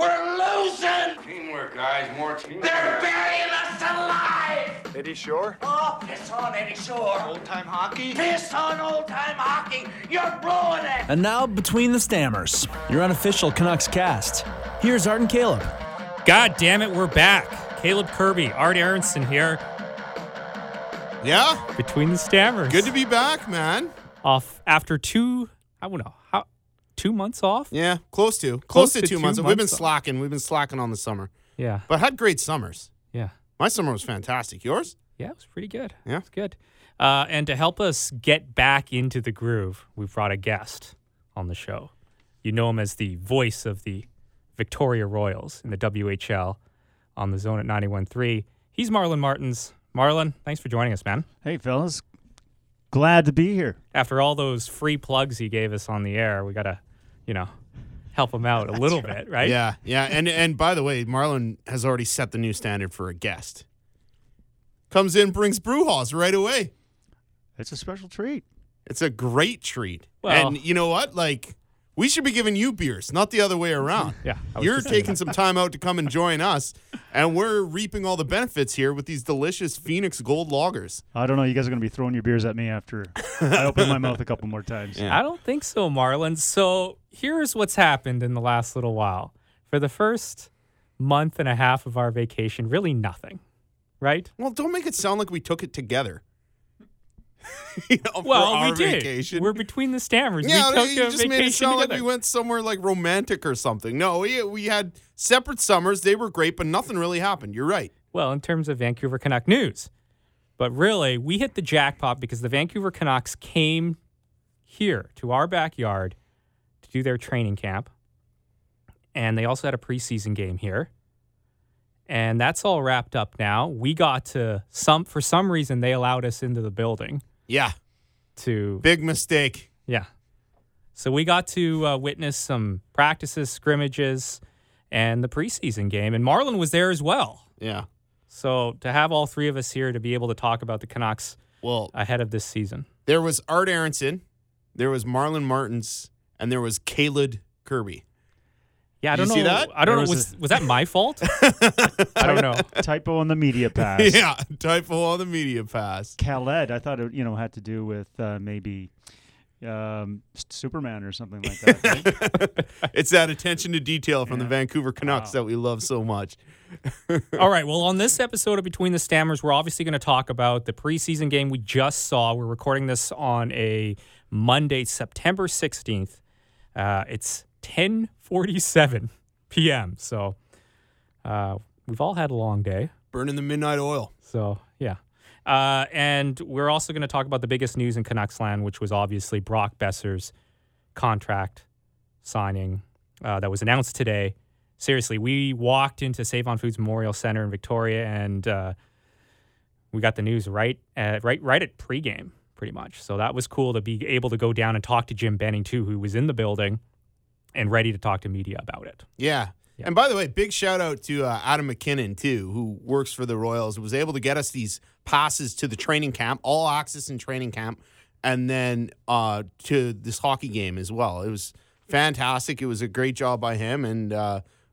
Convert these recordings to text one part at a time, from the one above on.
We're losing! Teamwork, guys, more teamwork. They're burying us alive! Eddie Shore? Oh, piss on Eddie Shore. Old-time hockey? Piss on old-time hockey! You're blowing it! And now, Between the Stammers, your unofficial Canucks cast. Here's Art and Caleb. God damn it, we're back. Caleb Kirby, Art Aronson here. Yeah? Between the Stammers. Good to be back, man. Off after 2 months off? Yeah, close to two months. We've been slacking. We've been slacking on the summer. Yeah. But had great summers. Yeah. My summer was fantastic. Yours? Yeah, it was pretty good. Yeah. It was good. And to help us get back into the groove, we brought a guest on the show. You know him as the voice of the Victoria Royals in the WHL on the Zone at 91.3. He's Marlon Martins. Marlon, thanks for joining us, man. Hey, fellas. Glad to be here. After all those free plugs he gave us on the air, we got to, you know, help him out a little bit, right? Yeah, yeah. And by the way, Marlon has already set the new standard for a guest. Comes in, brings Brewhaws right away. It's a special treat. It's a great treat. Well, and you know what? Like, we should be giving you beers, not the other way around. Yeah, you're taking some time out to come and join us, and we're reaping all the benefits here with these delicious Phoenix Gold Lagers. I don't know. You guys are going to be throwing your beers at me after I open my mouth a couple more times. Yeah. I don't think so, Marlon. So here's what's happened in the last little while. For the first month and a half of our vacation, really nothing, right? Well, don't make it sound like we took it together. You know, well, we did. Vacation. We're Between the Stammers. Yeah, we took a just made it sound together. Like we went somewhere like romantic or something. No, we had separate summers. They were great, but nothing really happened. You're right. Well, in terms of Vancouver Canuck news. But really, we hit the jackpot because the Vancouver Canucks came here to our backyard to do their training camp. And they also had a preseason game here. And that's all wrapped up now. We got to for some reason, they allowed us into the building. Yeah. Big mistake. Yeah. So we got to witness some practices, scrimmages, and the preseason game. And Marlon was there as well. Yeah. So to have all three of us here to be able to talk about the Canucks ahead of this season. There was Art Aronson, there was Marlon Martins, and there was Caleb Kirby. Yeah, I don't know. Was that my fault? I don't know. Typo on the media pass. Yeah, typo on the media pass. Khaled, I thought it had to do with maybe Superman or something like that. Right? It's that attention to detail from the Vancouver Canucks that we love so much. All right, well, on this episode of Between the Stammers, we're obviously going to talk about the preseason game we just saw. We're recording this on a Monday, September 16th. It's 10:47 p.m. So we've all had a long day. Burning the midnight oil. So, yeah. And we're also going to talk about the biggest news in Canucks land, which was obviously Brock Boeser's contract signing that was announced today. Seriously, we walked into Save on Foods Memorial Center in Victoria, and we got the news right at pregame, pretty much. So that was cool to be able to go down and talk to Jim Benning, too, who was in the building and ready to talk to media about it. Yeah. Yeah. And by the way, big shout out to Adam McKinnon, too, who works for the Royals, was able to get us these passes to the training camp, all access in training camp, and then to this hockey game as well. It was fantastic. It was a great job by him. And,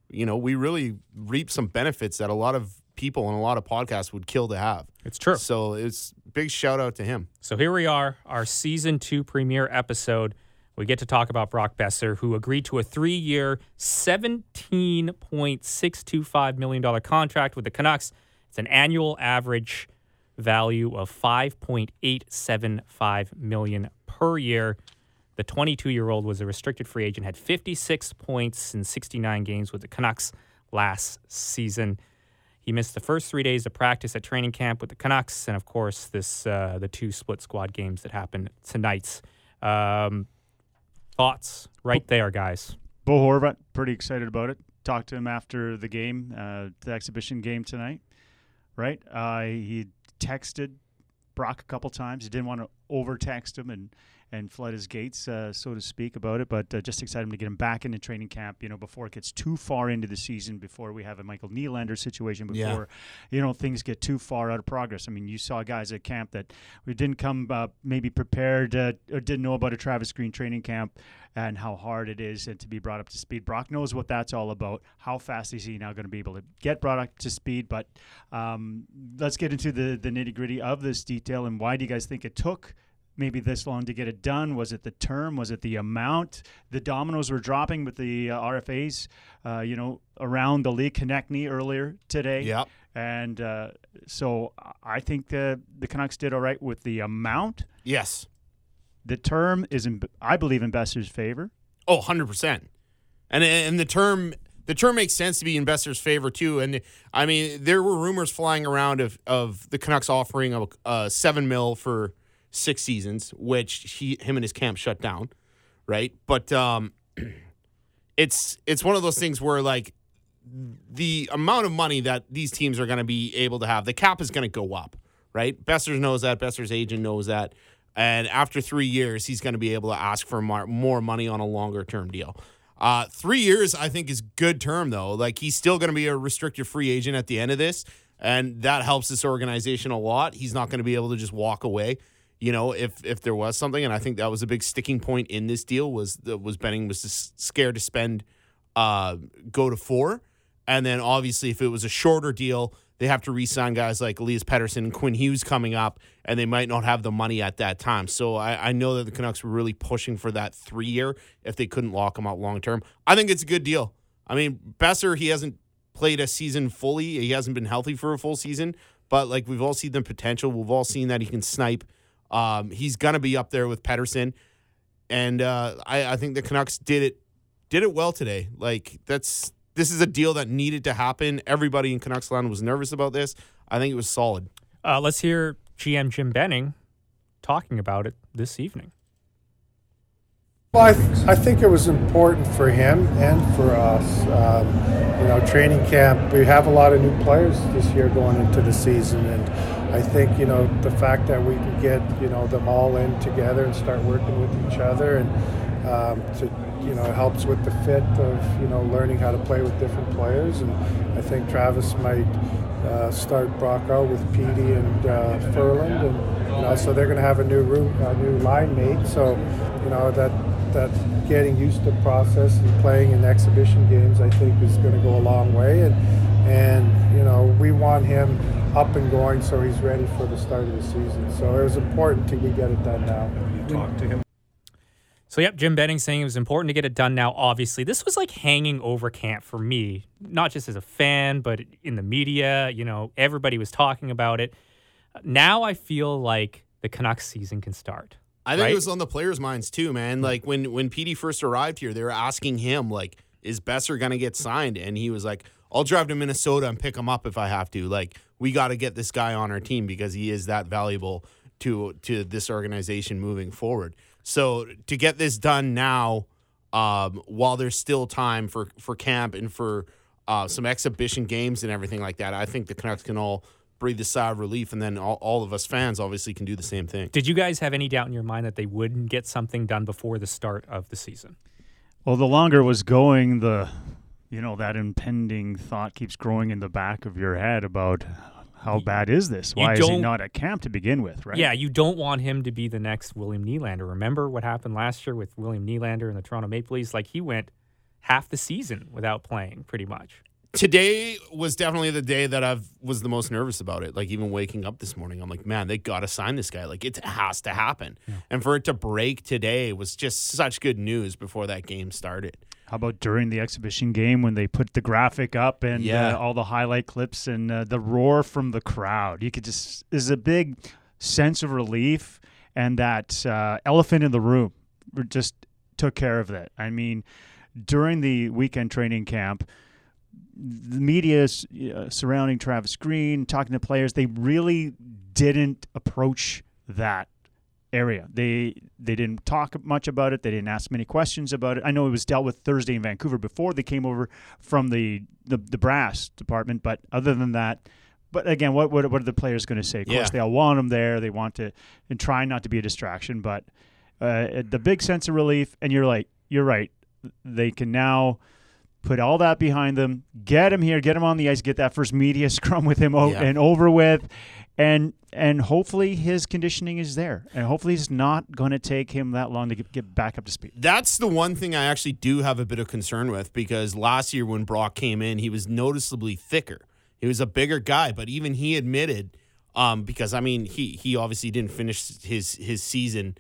we really reaped some benefits that a lot of people and a lot of podcasts would kill to have. It's true. So it's big shout out to him. So here we are, our season 2 premiere episode. We get to talk about Brock Boeser, who agreed to a 3-year, $17.625 million contract with the Canucks. It's an annual average value of $5.875 million per year. The 22-year-old was a restricted free agent, had 56 points in 69 games with the Canucks last season. He missed the first 3 days of practice at training camp with the Canucks, and, of course, the two split squad games that happened tonight. Thoughts right there, guys. Bo Horvat, pretty excited about it. Talked to him after the game, the exhibition game tonight, right? He texted Brock a couple times. He didn't want to over-text him and and flood his gates, so to speak, about it. But just excited to get him back into training camp, you know, before it gets too far into the season, before we have a Michael Nylander situation, before, you know, things get too far out of progress. I mean, you saw guys at camp that we didn't come maybe prepared or didn't know about a Travis Green training camp and how hard it is and to be brought up to speed. Brock knows what that's all about. How fast is he now going to be able to get brought up to speed? But let's get into the nitty-gritty of this detail. And why do you guys think it took maybe this long to get it done? Was it the term? Was it the amount? The dominoes were dropping with the RFAs, you know, around the league. Konecki earlier today. Yep. And so I think the Canucks did all right with the amount. Yes. The term is, I believe, investors' favor. Oh, 100%. And the term makes sense to be investors' favor, too. And, I mean, there were rumors flying around of the Canucks offering $7 million for 6 seasons, which him and his camp shut down, right? But it's one of those things where, like, the amount of money that these teams are going to be able to have, the cap is going to go up, right? Boeser knows that. Boeser's agent knows that. And after 3 years, he's going to be able to ask for more money on a longer-term deal. 3 years, I think, is good term, though. Like, he's still going to be a restricted free agent at the end of this, and that helps this organization a lot. He's not going to be able to just walk away, you know, if there was something. And I think that was a big sticking point in this deal was Benning was just scared to spend, go to 4. And then, obviously, if it was a shorter deal, they have to re-sign guys like Elias Pettersson and Quinn Hughes coming up, and they might not have the money at that time. So I know that the Canucks were really pushing for that 3-year if they couldn't lock him out long-term. I think it's a good deal. I mean, Boeser, he hasn't played a season fully. He hasn't been healthy for a full season. But, like, we've all seen the potential. We've all seen that he can snipe. He's going to be up there with Pettersson. And I think the Canucks did it well today. Like, that's... This is a deal that needed to happen. Everybody in Canucks land was nervous about this. I think it was solid. Let's hear GM Jim Benning talking about it this evening. Well, I think it was important for him and for us. You know, training camp, we have a lot of new players this year going into the season. And I think, you know, the fact that we can get, you know, them all in together and start working with each other and you know, it helps with the fit of, you know, learning how to play with different players. And I think Travis might start Brock out with Petey and Ferland, and you know, so they're going to have a new line mate. So, you know, that getting used to the process and playing in exhibition games, I think, is going to go a long way. And you know, we want him up and going so he's ready for the start of the season. So it was important to get it done now. You talked to him. So, yep, Jim Benning saying it was important to get it done now, obviously. This was like hanging over camp for me, not just as a fan, but in the media. You know, everybody was talking about it. Now I feel like the Canucks season can start. I think it was on the players' minds too, man. Like, when Petey first arrived here, they were asking him, like, is Boeser going to get signed? And he was like, I'll drive to Minnesota and pick him up if I have to. Like, we got to get this guy on our team because he is that valuable to this organization moving forward. So to get this done now, while there's still time for camp and for some exhibition games and everything like that, I think the Canucks can all breathe a sigh of relief, and then all of us fans obviously can do the same thing. Did you guys have any doubt in your mind that they wouldn't get something done before the start of the season? Well, the longer it was going, you know, that impending thought keeps growing in the back of your head about how bad is this? Why is he not at camp to begin with, right? Yeah, you don't want him to be the next William Nylander. Remember what happened last year with William Nylander and the Toronto Maple Leafs? Like, he went half the season without playing, pretty much. Today was definitely the day that I was the most nervous about it. Like, even waking up this morning, I'm like, man, they got to sign this guy. Like, it has to happen. Yeah. And for it to break today was just such good news before that game started. How about during the exhibition game when they put the graphic up and all the highlight clips and the roar from the crowd? You could just – there's a big sense of relief, and that elephant in the room just took care of that. I mean, during the weekend training camp, the media surrounding Travis Green, talking to players, they really didn't approach that area. They didn't talk much about it. They didn't ask many questions about it. I know it was dealt with Thursday in Vancouver before they came over from the brass department, but other than that, but again, what are the players going to say? Of course, they all want them there. They want to and try not to be a distraction, but the big sense of relief. And you're right. They can now put all that behind them, get him here, get him on the ice, get that first media scrum with him and over with. And hopefully his conditioning is there. And hopefully it's not going to take him that long to get back up to speed. That's the one thing I actually do have a bit of concern with, because last year when Brock came in, he was noticeably thicker. He was a bigger guy, but even he admitted, because, I mean, he obviously didn't finish his season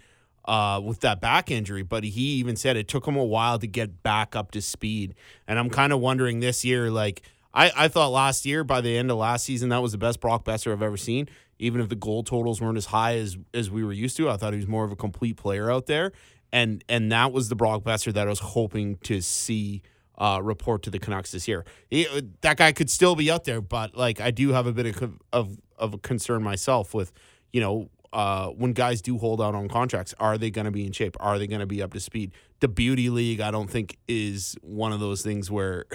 with that back injury, but he even said it took him a while to get back up to speed. And I'm kind of wondering this year, like, I thought last year, by the end of last season, that was the best Brock Boeser I've ever seen. Even if the goal totals weren't as high as we were used to, I thought he was more of a complete player out there. And that was the Brock Boeser that I was hoping to see report to the Canucks this year. That guy could still be out there, but like I do have a bit of a concern myself with, you know, when guys do hold out on contracts, are they going to be in shape? Are they going to be up to speed? The beauty league, I don't think, is one of those things where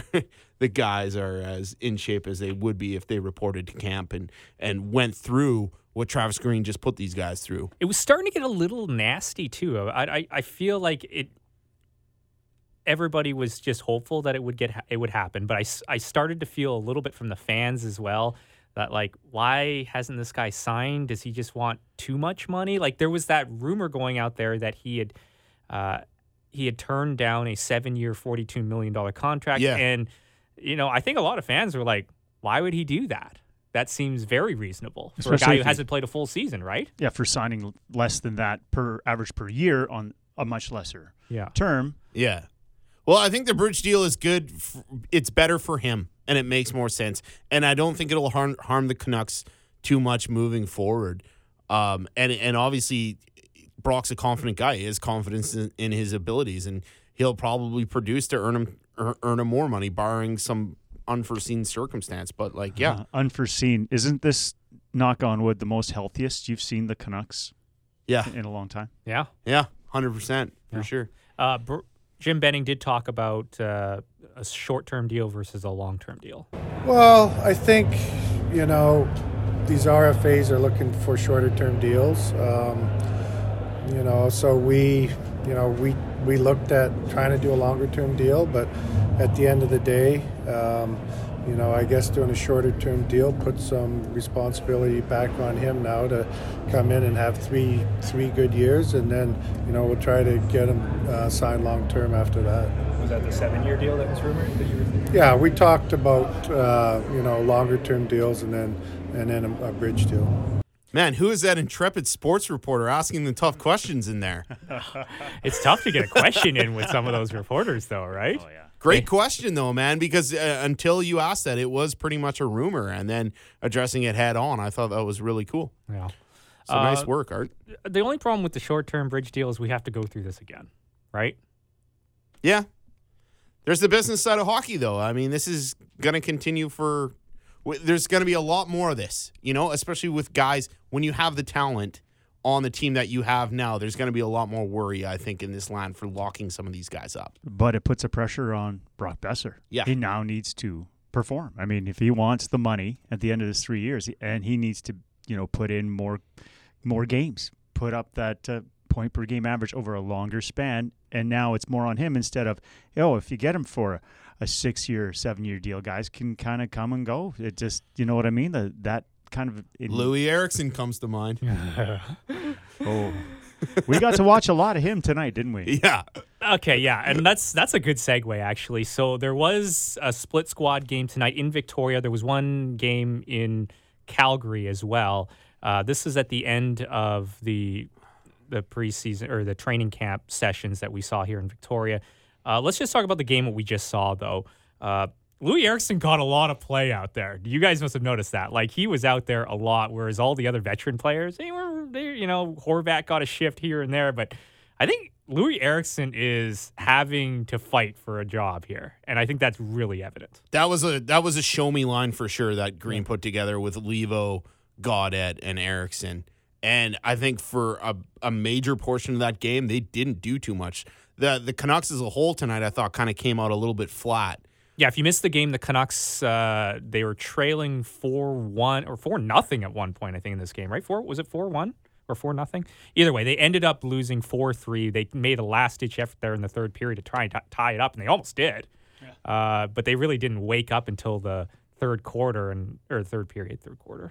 the guys are as in shape as they would be if they reported to camp and went through what Travis Green just put these guys through. It was starting to get a little nasty too. I feel like it. Everybody was just hopeful that it would happen, but I started to feel a little bit from the fans as well. That, like, why hasn't this guy signed? Does he just want too much money? Like, there was that rumor going out there that he had turned down a 7-year, $42 million contract. Yeah. And, you know, I think a lot of fans were like, why would he do that? That seems very reasonable for a guy who hasn't played a full season, right? Yeah, for signing less than that per average per year on a much lesser term. Yeah. Well, I think the bridge deal is good. It's better for him. And it makes more sense. And I don't think it'll harm the Canucks too much moving forward. And obviously, Brock's a confident guy. He has confidence in his abilities. And he'll probably produce to earn him more money, barring some unforeseen circumstance. But, like, yeah. Unforeseen. Isn't this, knock on wood, the most healthiest you've seen the Canucks in a long time? Yeah. Yeah, 100% for sure. Jim Benning did talk about a short-term deal versus a long-term deal. Well, I think, you know, these RFAs are looking for shorter-term deals. You know, so we looked at trying to do a longer-term deal, but at the end of the day, you know, I guess doing a shorter-term deal puts some responsibility back on him now to come in and have three good years, and then, you know, we'll try to get him signed long-term after that. Was that the 7-year deal that was rumored that you were thinking? Yeah, we talked about, you know, longer-term deals and then a bridge deal. Man, who is that intrepid sports reporter asking the tough questions in there? It's tough to get a question in with some of those reporters, though, right? Oh, yeah. Great question, though, man, because until you asked that, it was pretty much a rumor. And then addressing it head on, I thought that was really cool. Yeah. So nice work, Art. The only problem with the short-term bridge deal is we have to go through this again, right? Yeah. There's the business side of hockey, though. I mean, this is going to continue for – there's going to be a lot more of this, you know, especially with guys when you have the talent on the team that you have now, there's going to be a lot more worry, I think, in this line for locking some of these guys up. But it puts a pressure on Brock Boeser. Yeah. He now needs to perform. I mean, if he wants the money at the end of his 3 years, and he needs to, you know, put in more games, put up that point per game average over a longer span, and now it's more on him instead of, oh, if you get him for a 6-year, 7-year deal, guys can kind of come and go. It just, you know what I mean? That kind of Loui Eriksson comes to mind. Oh, we got to watch a lot of him tonight, didn't we? Yeah. Okay, yeah, and that's a good segue, actually. So there was a split squad game tonight in Victoria. There was one game in Calgary as well. This is at the end of the preseason or the training camp sessions that we saw here in Victoria. Let's just talk about the game that we just saw, though. Loui Eriksson got a lot of play out there. You guys must have noticed that. Like, he was out there a lot, whereas all the other veteran players, they were, you know, Horvat got a shift here and there. But I think Loui Eriksson is having to fight for a job here, and I think that's really evident. That was a show-me line for sure that Green put together with Levo, Gaudette, and Eriksson. And I think for a major portion of that game, they didn't do too much. The Canucks as a whole tonight, I thought, kind of came out a little bit flat. Yeah, if you missed the game, the Canucks, they were trailing 4-1 or 4-0 at one point, I think, in this game, right? Was it 4-1? or 4-0. Either way, they ended up losing 4-3. They made a last-ditch effort there in the third period to try and tie it up, and they almost did. Yeah. But they really didn't wake up until the third period.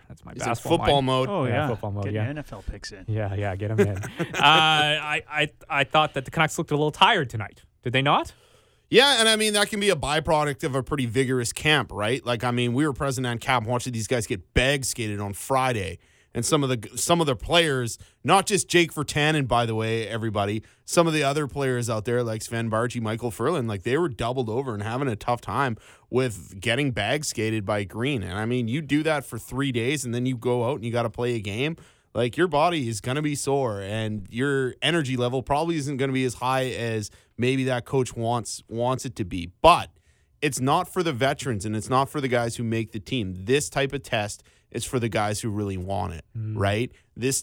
That's my bad. Football mode. Oh, yeah. Football mode. Get NFL picks in. Yeah. Get them in. I thought that the Canucks looked a little tired tonight. Did they not? Yeah, and I mean, that can be a byproduct of a pretty vigorous camp, right? Like, I mean, we were present on camp watching these guys get bag skated on Friday. And some of the players, not just Jake Virtanen, by the way, everybody, some of the other players out there like Sven Baertschi, Michael Ferland, like they were doubled over and having a tough time with getting bag skated by Green. And I mean, you do that for 3 days and then you go out and you got to play a game. Like your body is going to be sore and your energy level probably isn't going to be as high as maybe that coach wants it to be. But it's not for the veterans and it's not for the guys who make the team. This type of test is for the guys who really want it, right? This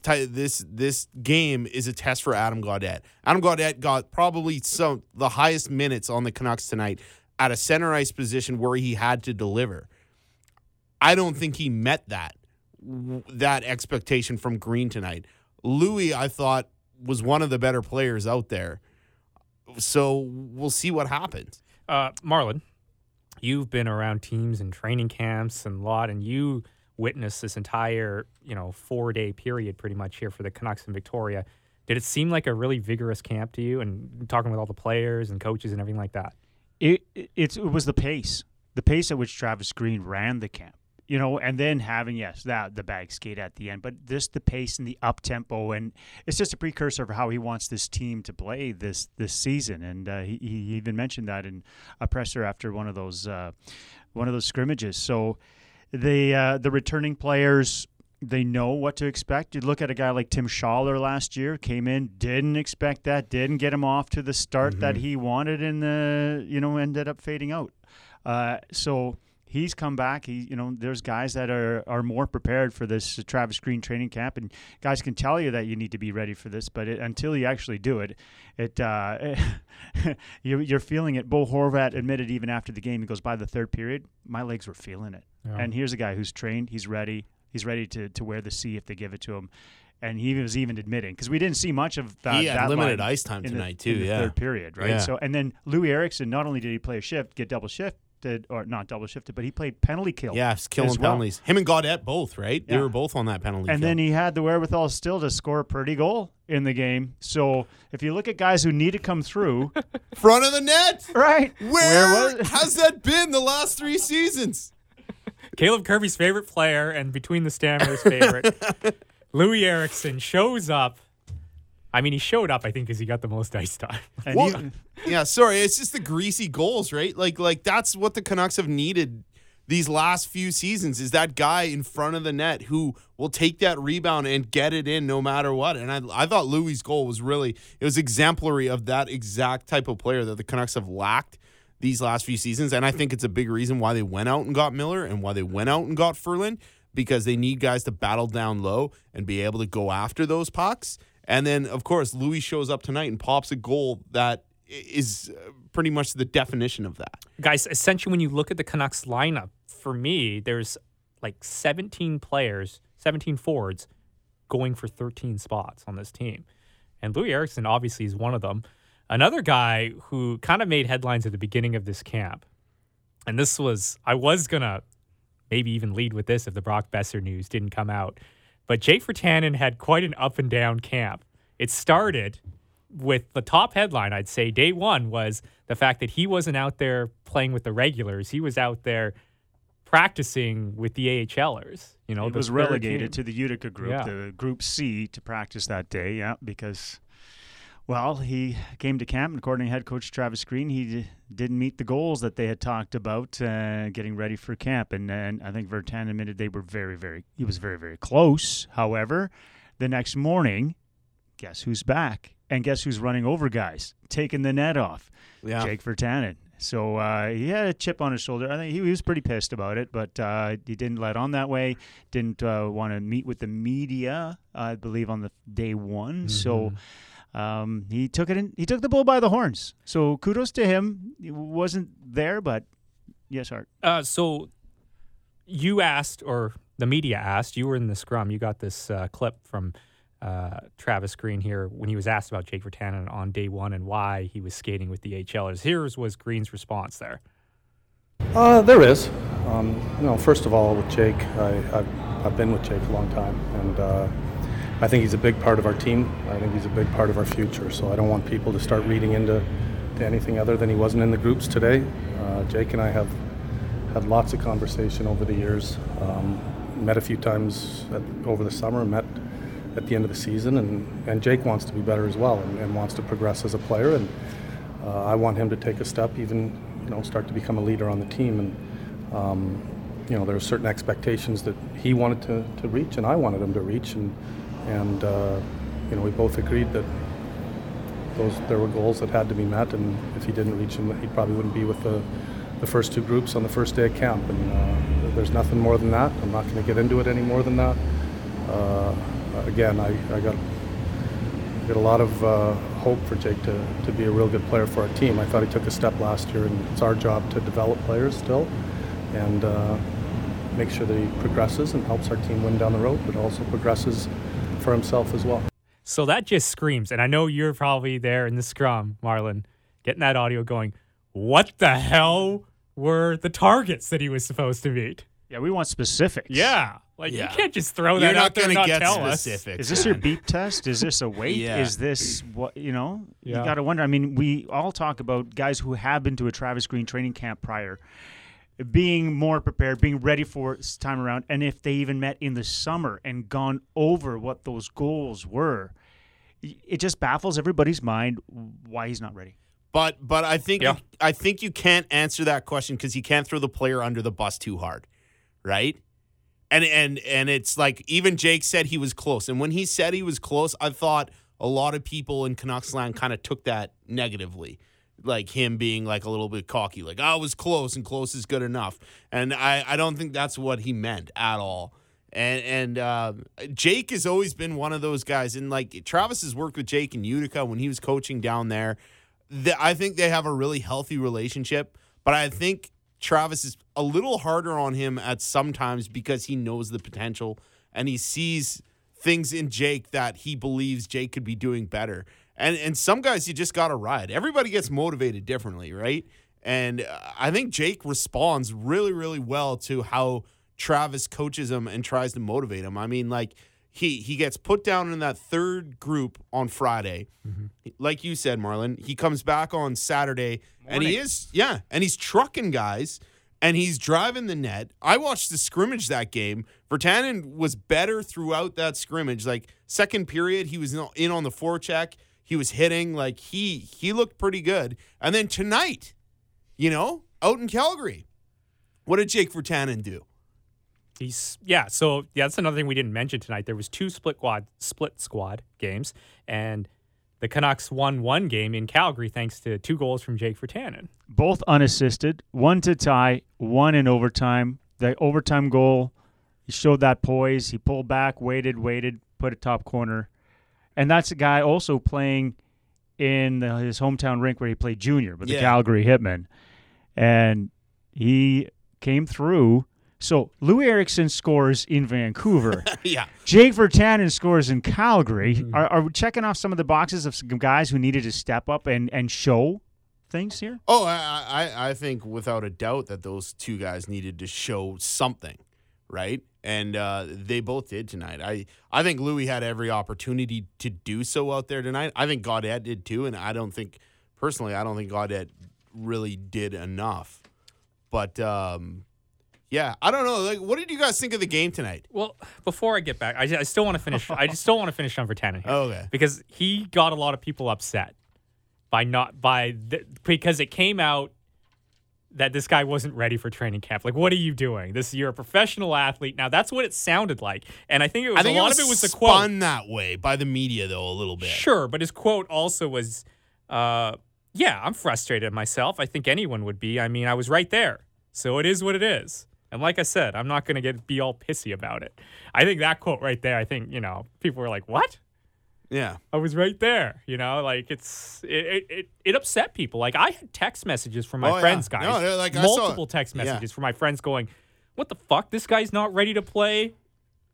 game is a test for Adam Gaudette. Adam Gaudette got probably the highest minutes on the Canucks tonight at a center ice position where he had to deliver. I don't think he met that expectation from Green tonight. Loui, I thought, was one of the better players out there. So we'll see what happens. Marlon, you've been around teams and training camps and you witnessed this entire, 4-day period pretty much here for the Canucks in Victoria. Did it seem like a really vigorous camp to you, and talking with all the players and coaches and everything like that? It was the pace at which Travis Green ran the camp, and then having, the bag skate at the end, but just the pace and the up-tempo, and it's just a precursor of how he wants this team to play this season. And he even mentioned that in a presser after one of those scrimmages. So the returning players, they know what to expect. You look at a guy like Tim Schaller last year, came in, didn't expect that, didn't get him off to the start that he wanted, and ended up fading out. So he's come back. There's guys that are more prepared for this Travis Green training camp, and guys can tell you that you need to be ready for this, but until you actually do it, you're feeling it. Bo Horvat admitted even after the game, he goes, by the third period, my legs were feeling it. Yeah. And here's a guy who's trained. He's ready. He's ready to wear the C if they give it to him. And he was even admitting, because we didn't see much of that. He had limited ice time tonight too. In the third period, right? Yeah. So, and then Loui Eriksson, not only did he play a shift, get double shifted, or not double shifted, but he played penalty kill. Yeah, killing penalties. Him and Gaudette both, right? Yeah. They were both on that penalty kill. And then he had the wherewithal still to score a pretty goal in the game. So if you look at guys who need to come through. Front of the net! Right. Where has that been the last 3 seasons? Caleb Kirby's favorite player and Between the Stammers' favorite, Loui Eriksson, shows up. I mean, he showed up, I think, because he got the most ice time. It's just the greasy goals, right? Like that's what the Canucks have needed these last few seasons, is that guy in front of the net who will take that rebound and get it in no matter what. And I thought Louis's goal was it was exemplary of that exact type of player that the Canucks have lacked these last few seasons, and I think it's a big reason why they went out and got Miller and why they went out and got Ferland, because they need guys to battle down low and be able to go after those pucks. And then, of course, Loui shows up tonight and pops a goal that is pretty much the definition of that. Guys, essentially, when you look at the Canucks lineup, for me, there's like 17 players, 17 forwards, going for 13 spots on this team. And Loui Eriksson, obviously, is one of them. Another guy who kind of made headlines at the beginning of this camp, and this was, I was going to maybe even lead with this if the Brock Boeser news didn't come out, but Jake Virtanen had quite an up and down camp. It started with the top headline, I'd say, day one, was the fact that he wasn't out there playing with the regulars. He was out there practicing with the AHLers. He was relegated to the Utica group, the Group C, to practice that day, because... Well, he came to camp, and according to head coach Travis Green, he didn't meet the goals that they had talked about getting ready for camp. And I think Virtanen admitted he was very, very close. However, the next morning, guess who's back? And guess who's running over guys, taking the net off? Yeah. Jake Virtanen. So he had a chip on his shoulder. I think he was pretty pissed about it, but he didn't let on that way. Didn't want to meet with the media, I believe, on the day one. Mm-hmm. So... he took it in. He took the bull by the horns. So kudos to him. He wasn't there, but yes, Art. So you asked, or the media asked. You were in the scrum. You got this clip from Travis Green here when he was asked about Jake Virtanen on day one and why he was skating with the HLers. Here's was Green's response there. There is. You know, first of all, with Jake, I've been with Jake a long time, and I think he's a big part of our team. I think he's a big part of our future, so I don't want people to start reading into anything other than he wasn't in the groups today. Jake and I have had lots of conversation over the years, met a few times over the summer, met at the end of the season, and Jake wants to be better as well, and wants to progress as a player, and I want him to take a step, even, you know, start to become a leader on the team, and you know, there are certain expectations that he wanted to reach, and I wanted him to reach, and you know, we both agreed that there were goals that had to be met, and if he didn't reach them, he probably wouldn't be with the first two groups on the first day of camp, and there's nothing more than that. I'm not going to get into it any more than that. Again, I got a lot of hope for Jake to be a real good player for our team. I thought he took a step last year, and it's our job to develop players still and make sure that he progresses and helps our team win down the road, but also progresses for himself as well. So that just screams, and I know you're probably there in the scrum, Marlon, getting that audio going, what the hell were the targets that he was supposed to meet? Yeah, we want specifics. Yeah. Like, yeah. You can't just throw that out there and not tell us. Is this your beep test? Is this a weight? Yeah. Is this what, you know? Yeah. You got to wonder. I mean, we all talk about guys who have been to a Travis Green training camp prior being more prepared, being ready for this time around, and if they even met in the summer and gone over what those goals were. It just baffles everybody's mind why he's not ready. But I think I think you can't answer that question because you can't throw the player under the bus too hard, right? And it's like, even Jake said he was close. And when he said he was close, I thought a lot of people in Canucks land kind of took that negatively. Like him being like a little bit cocky, like, I was close and close is good enough. And I don't think that's what he meant at all. And Jake has always been one of those guys. And like Travis has worked with Jake in Utica when he was coaching down there. I think they have a really healthy relationship. But I think Travis is a little harder on him at sometimes because he knows the potential and he sees things in Jake that he believes Jake could be doing better. And some guys you just got to ride. Everybody gets motivated differently, right? And I think Jake responds really, really well to how Travis coaches him and tries to motivate him. I mean, like, he gets put down in that third group on Friday. Mm-hmm. Like you said, Marlon, he comes back on Saturday morning. And he's trucking guys and he's driving the net. I watched the scrimmage that game. Virtanen was better throughout that scrimmage. Like, second period, he was in on the forecheck. He was hitting. Like, he looked pretty good. And then tonight, you know, out in Calgary, what did Jake Virtanen do? That's another thing we didn't mention tonight. There was two split squad games, and the Canucks won one game in Calgary thanks to two goals from Jake Virtanen. Both unassisted, one to tie, one in overtime. The overtime goal, he showed that poise. He pulled back, waited, put a top corner. And that's a guy also playing in his hometown rink where he played junior with the Calgary Hitmen. And he came through. So Loui Eriksson scores in Vancouver. Yeah. Jake Virtanen scores in Calgary. Mm-hmm. Are we checking off some of the boxes of some guys who needed to step up and show things here? Oh, I think without a doubt that those two guys needed to show something, right? And they both did tonight. I think Loui had every opportunity to do so out there tonight. I think Gaudette did too, and I don't think Gaudette really did enough. But yeah, I don't know. Like, what did you guys think of the game tonight? Well, before I get back, I still want to finish. I just don't want to finish on Virtanen here. Okay. Because he got a lot of people upset because it came out that this guy wasn't ready for training camp. Like, what are you doing? You're a professional athlete. Now, that's what it sounded like. And I think a lot of it was the quote. Spun that way by the media, though, a little bit. Sure, but his quote also was, I'm frustrated myself. I think anyone would be. I mean, I was right there. So it is what it is. And like I said, I'm not going to be all pissy about it. I think that quote right there, I think, you know, people were like, what? Yeah. I was right there. You know, like it upset people. Like, I had text messages from my friends, guys. No, multiple text messages from my friends going, what the fuck? This guy's not ready to play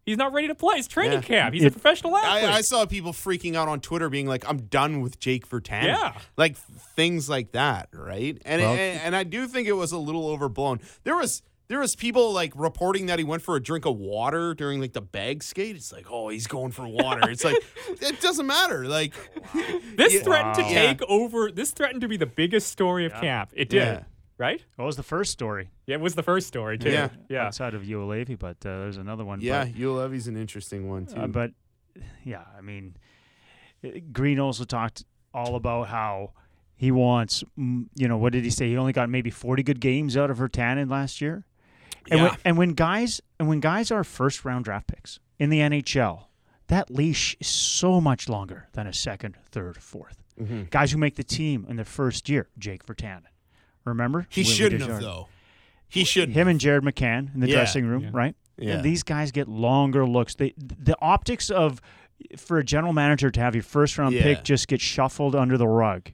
He's not ready to play. It's training camp. He's a professional athlete. I saw people freaking out on Twitter being like, I'm done with Jake Virtanen. Yeah. Like, things like that, right? And well, and I do think it was a little overblown. There was people, like, reporting that he went for a drink of water during, like, the bag skate. It's like, oh, he's going for water. It's like, it doesn't matter. Like, This threatened to be the biggest story of camp. It did. Yeah. Right? What was the first story? Yeah, it was the first story, too. Yeah. Outside of Juolevi, but there's another one. Yeah, Juolevi's an interesting one, too. But, yeah, I mean, Green also talked all about how he wants, what did he say? He only got maybe 40 good games out of Virtanen last year. And, when guys are first-round draft picks in the NHL, that leash is so much longer than a second, third, fourth. Mm-hmm. Guys who make the team in their first year, Jake Virtanen. Remember? He shouldn't have, though. He shouldn't. Him and Jared McCann in the dressing room, right? Yeah. And these guys get longer looks. The optics of, for a general manager to have your first-round pick just get shuffled under the rug,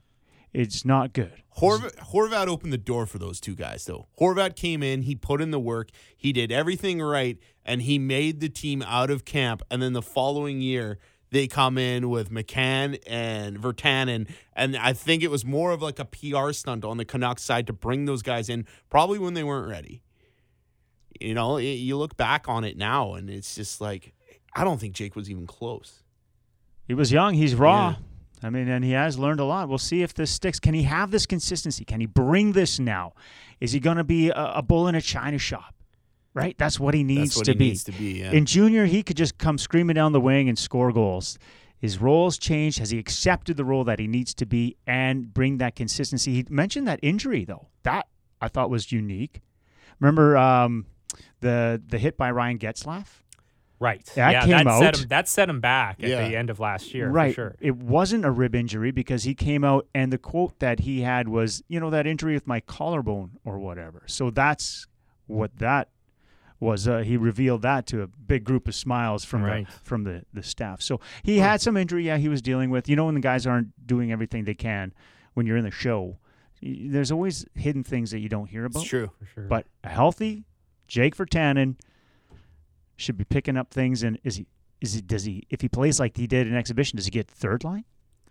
it's not good. Horvat opened the door for those two guys, though. Horvat came in, he put in the work, he did everything right, and he made the team out of camp. And then the following year, they come in with McCann and Virtanen, and I think it was more of like a PR stunt on the Canucks side to bring those guys in, probably when they weren't ready. You know, you look back on it now, and it's just like, I don't think Jake was even close. He was young. He's raw. Yeah. I mean, and he has learned a lot. We'll see if this sticks. Can he have this consistency? Can he bring this now? Is he going to be a bull in a china shop? Right? That's what he needs to be. In junior, he could just come screaming down the wing and score goals. His role's changed. Has he accepted the role that he needs to be and bring that consistency? He mentioned that injury, though. That, I thought, was unique. Remember the hit by Ryan Getzlaff? Right. That came out. That set him back at the end of last year, right. For sure. It wasn't a rib injury because he came out, and the quote that he had was, that injury with my collarbone or whatever. So that's what that was. He revealed that to a big group of smiles from the staff. So he had some injury, he was dealing with. When the guys aren't doing everything they can when you're in the show, there's always hidden things that you don't hear about. It's true. For sure. But a healthy Jake Virtanen should be picking up things. And does he, if he plays like he did in exhibition, does he get third line?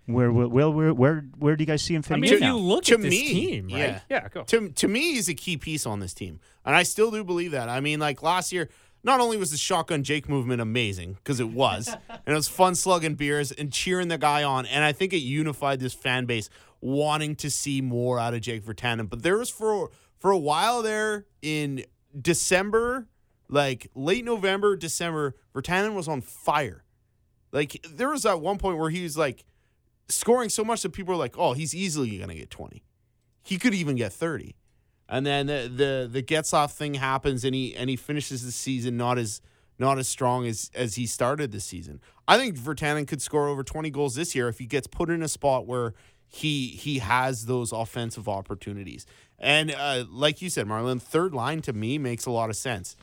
Where do you guys see him fitting in? I mean, if you look to this team, right? Yeah, cool. To me, he's a key piece on this team, and I still do believe that. I mean, like last year, not only was the Shotgun Jake movement amazing, because it was, and it was fun slugging beers and cheering the guy on, and I think it unified this fan base wanting to see more out of Jake Virtanen. But there was for a while there in December, like late November, December, Virtanen was on fire. Like there was at one point where he was like, scoring so much that people are like, oh, he's easily going to get 20. He could even get 30. And then the Getzlaff thing happens, and he finishes the season not as strong as he started the season. I think Virtanen could score over 20 goals this year if he gets put in a spot where he has those offensive opportunities. And like you said, Marlon, third line to me makes a lot of sense.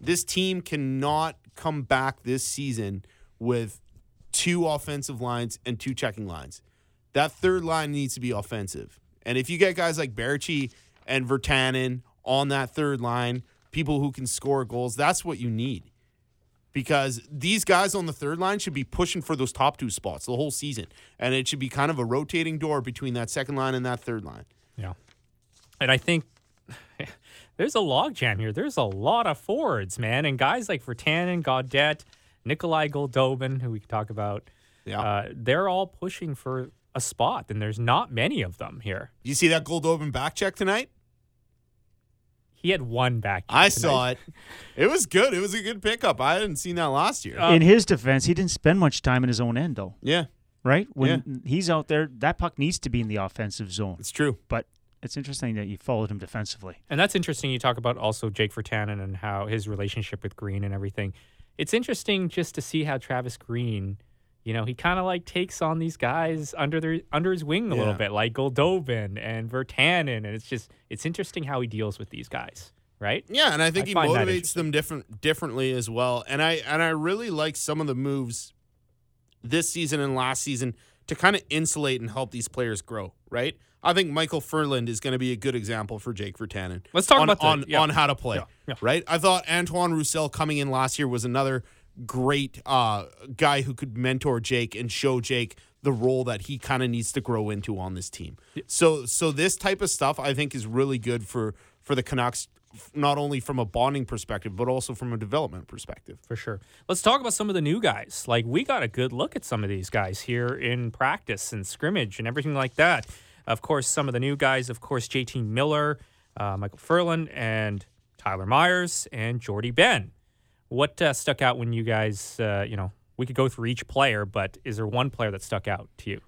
This team cannot come back this season with two offensive lines and two checking lines. That third line needs to be offensive. And if you get guys like Baertschi and Virtanen on that third line, people who can score goals, that's what you need. Because these guys on the third line should be pushing for those top two spots the whole season. And it should be kind of a rotating door between that second line and that third line. Yeah. And I think there's a logjam here. There's a lot of forwards, man. And guys like Virtanen, Gaudette, Nikolay Goldobin, who we can talk about, they're all pushing for a spot, and there's not many of them here. You see that Goldobin back check tonight? He had one back check I saw it. It was good. It was a good pickup. I hadn't seen that last year. In his defense, he didn't spend much time in his own end, though. Yeah. Right? When he's out there, that puck needs to be in the offensive zone. It's true. But it's interesting that you followed him defensively. And that's interesting. You talk about also Jake Virtanen and how his relationship with Green and everything. It's interesting just to see how Travis Green, he kind of like takes on these guys under his wing a little bit, like Goldobin and Virtanen, and it's interesting how he deals with these guys, right? Yeah, and I think he motivates them differently as well. And I really like some of the moves this season and last season to kind of insulate and help these players grow, right? I think Michael Ferland is going to be a good example for Jake Virtanen. Let's talk about on how to play, right? I thought Antoine Roussel coming in last year was another great guy who could mentor Jake and show Jake the role that he kind of needs to grow into on this team. So this type of stuff I think is really good for the Canucks, not only from a bonding perspective, but also from a development perspective. For sure. Let's talk about some of the new guys. Like, we got a good look at some of these guys here in practice and scrimmage and everything like that. Of course, some of the new guys, of course, JT Miller, Michael Ferland, and Tyler Myers, and Jordy Benn. What stuck out when you guys, we could go through each player, but is there one player that stuck out to you?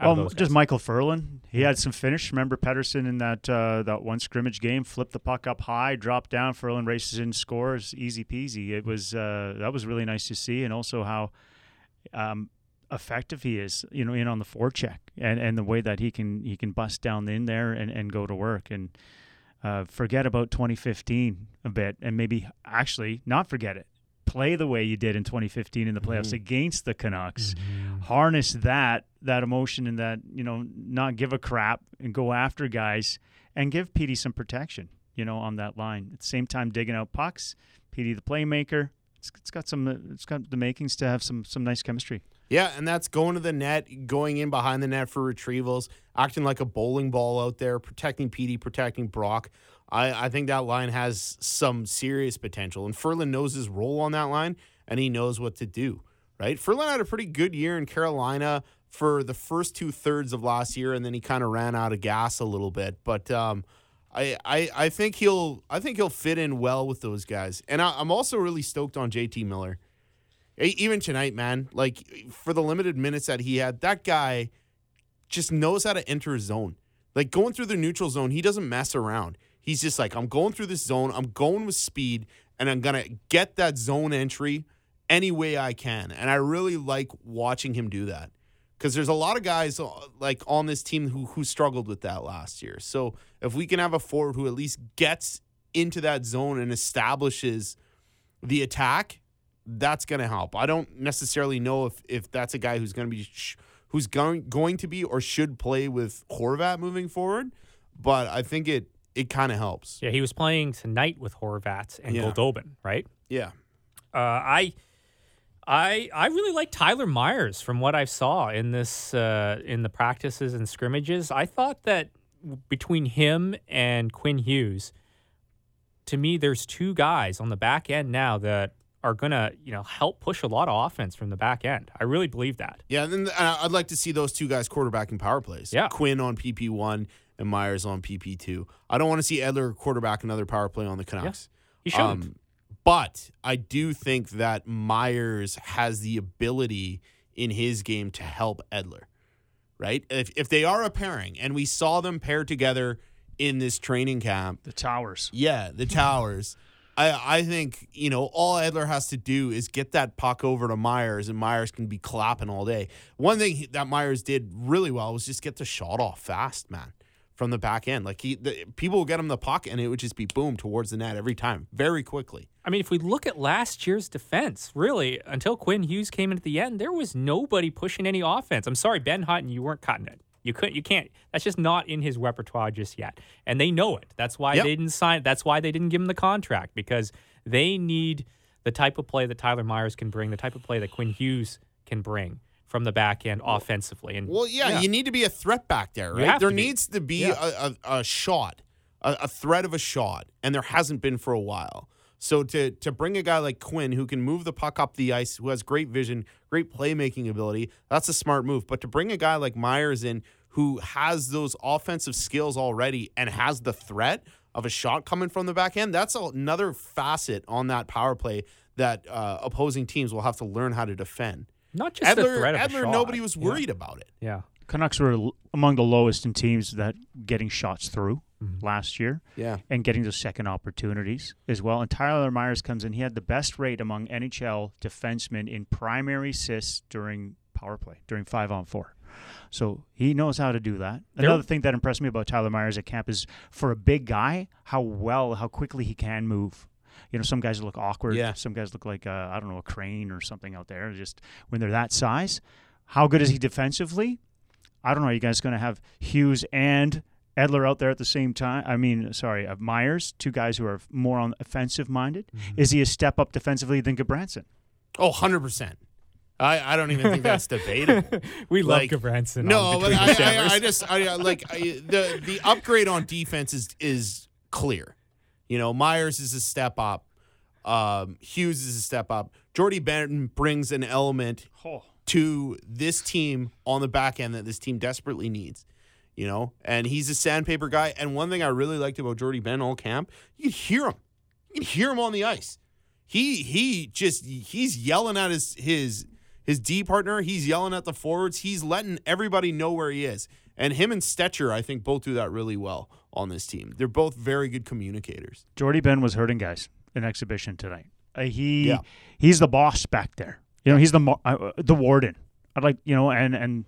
Well, just Michael Ferland. He had some finish. Remember Pettersson in that one scrimmage game, flipped the puck up high, dropped down, Ferland races in, scores, easy peasy. It was that was really nice to see, and also how effective he is, in on the forecheck, and the way that he can bust down in there and go to work. And forget about 2015 a bit, and maybe actually not forget it. Play the way you did in 2015 in the playoffs against the Canucks. Mm-hmm. Harness that emotion and that, not give a crap and go after guys and give Petey some protection, on that line. At the same time, digging out pucks, Petey the playmaker. It's got the makings to have some nice chemistry. Yeah, and that's going to the net, going in behind the net for retrievals, acting like a bowling ball out there, protecting Petey, protecting Brock. I think that line has some serious potential, and Ferland knows his role on that line, and he knows what to do, right? Ferland had a pretty good year in Carolina for the first two-thirds of last year, and then he kind of ran out of gas a little bit. But I think he'll fit in well with those guys. And I'm also really stoked on JT Miller. Even tonight, man, like for the limited minutes that he had, that guy just knows how to enter his zone. Like going through the neutral zone, he doesn't mess around. He's just like, I'm going through this zone, I'm going with speed, and I'm going to get that zone entry any way I can. And I really like watching him do that because there's a lot of guys like on this team who struggled with that last year. So if we can have a forward who at least gets into that zone and establishes the attack, that's going to help. I don't necessarily know if that's a guy who's going to be who's going to be or should play with Horvat moving forward, but I think it kind of helps. Yeah, he was playing tonight with Horvat and Goldobin, right? Yeah. I really like Tyler Myers from what I saw in this in the practices and scrimmages. I thought that between him and Quinn Hughes, to me, there's two guys on the back end now that are going to, help push a lot of offense from the back end. I really believe that. Yeah, and then I'd like to see those two guys quarterbacking power plays. Yeah. Quinn on PP1 and Myers on PP2. I don't want to see Edler quarterback another power play on the Canucks. Yeah, he shouldn't. But I do think that Myers has the ability in his game to help Edler, right? If they are a pairing, and we saw them paired together in this training camp. The Towers. Yeah, the Towers. I think, all Edler has to do is get that puck over to Myers, and Myers can be clapping all day. One thing that Myers did really well was just get the shot off fast, man, from the back end. Like, people would get him the puck, and it would just be boom towards the net every time, very quickly. I mean, if we look at last year's defense, really, until Quinn Hughes came in at the end, there was nobody pushing any offense. I'm sorry, Ben Hutton, you weren't cutting it. You can't. That's just not in his repertoire just yet. And they know it. That's why they didn't sign. That's why they didn't give him the contract, because they need the type of play that Tyler Myers can bring, the type of play that Quinn Hughes can bring from the back end offensively. And you need to be a threat back there, right? There needs to be a shot, a threat of a shot, and there hasn't been for a while. So to bring a guy like Quinn who can move the puck up the ice, who has great vision, great playmaking ability, that's a smart move. But to bring a guy like Myers in who has those offensive skills already and has the threat of a shot coming from the back end, that's another facet on that power play that opposing teams will have to learn how to defend. Not just Edler, the threat of a shot. Nobody was worried about it. Yeah, Canucks were among the lowest in teams that getting shots through last year, and getting those second opportunities as well. And Tyler Myers comes in. He had the best rate among NHL defensemen in primary assists during power play, during 5-on-4. So he knows how to do that. Another thing that impressed me about Tyler Myers at camp is, for a big guy, how quickly he can move. Some guys look awkward. Yeah. Some guys look like, a crane or something out there, just when they're that size. How good is he defensively? I don't know. Are you guys going to have Hughes and Edler out there at the same time. I mean, sorry, Myers, two guys who are more on offensive minded. Mm-hmm. Is he a step up defensively than Gudbranson? Oh, 100%. I don't even think that's debatable. We like, love Gudbranson. No, but the upgrade on defense is clear. You know, Myers is a step up. Hughes is a step up. Jordy Benn brings an element to this team on the back end that this team desperately needs. You know, and he's a sandpaper guy. And one thing I really liked about Jordy Benn all camp, you could hear him. You could hear him on the ice. He's yelling at his D partner. He's yelling at the forwards. He's letting everybody know where he is. And him and Stetcher, I think, both do that really well on this team. They're both very good communicators. Jordy Benn was hurting guys in exhibition tonight. He's the boss back there. You know, he's the warden. I'd like, you know, and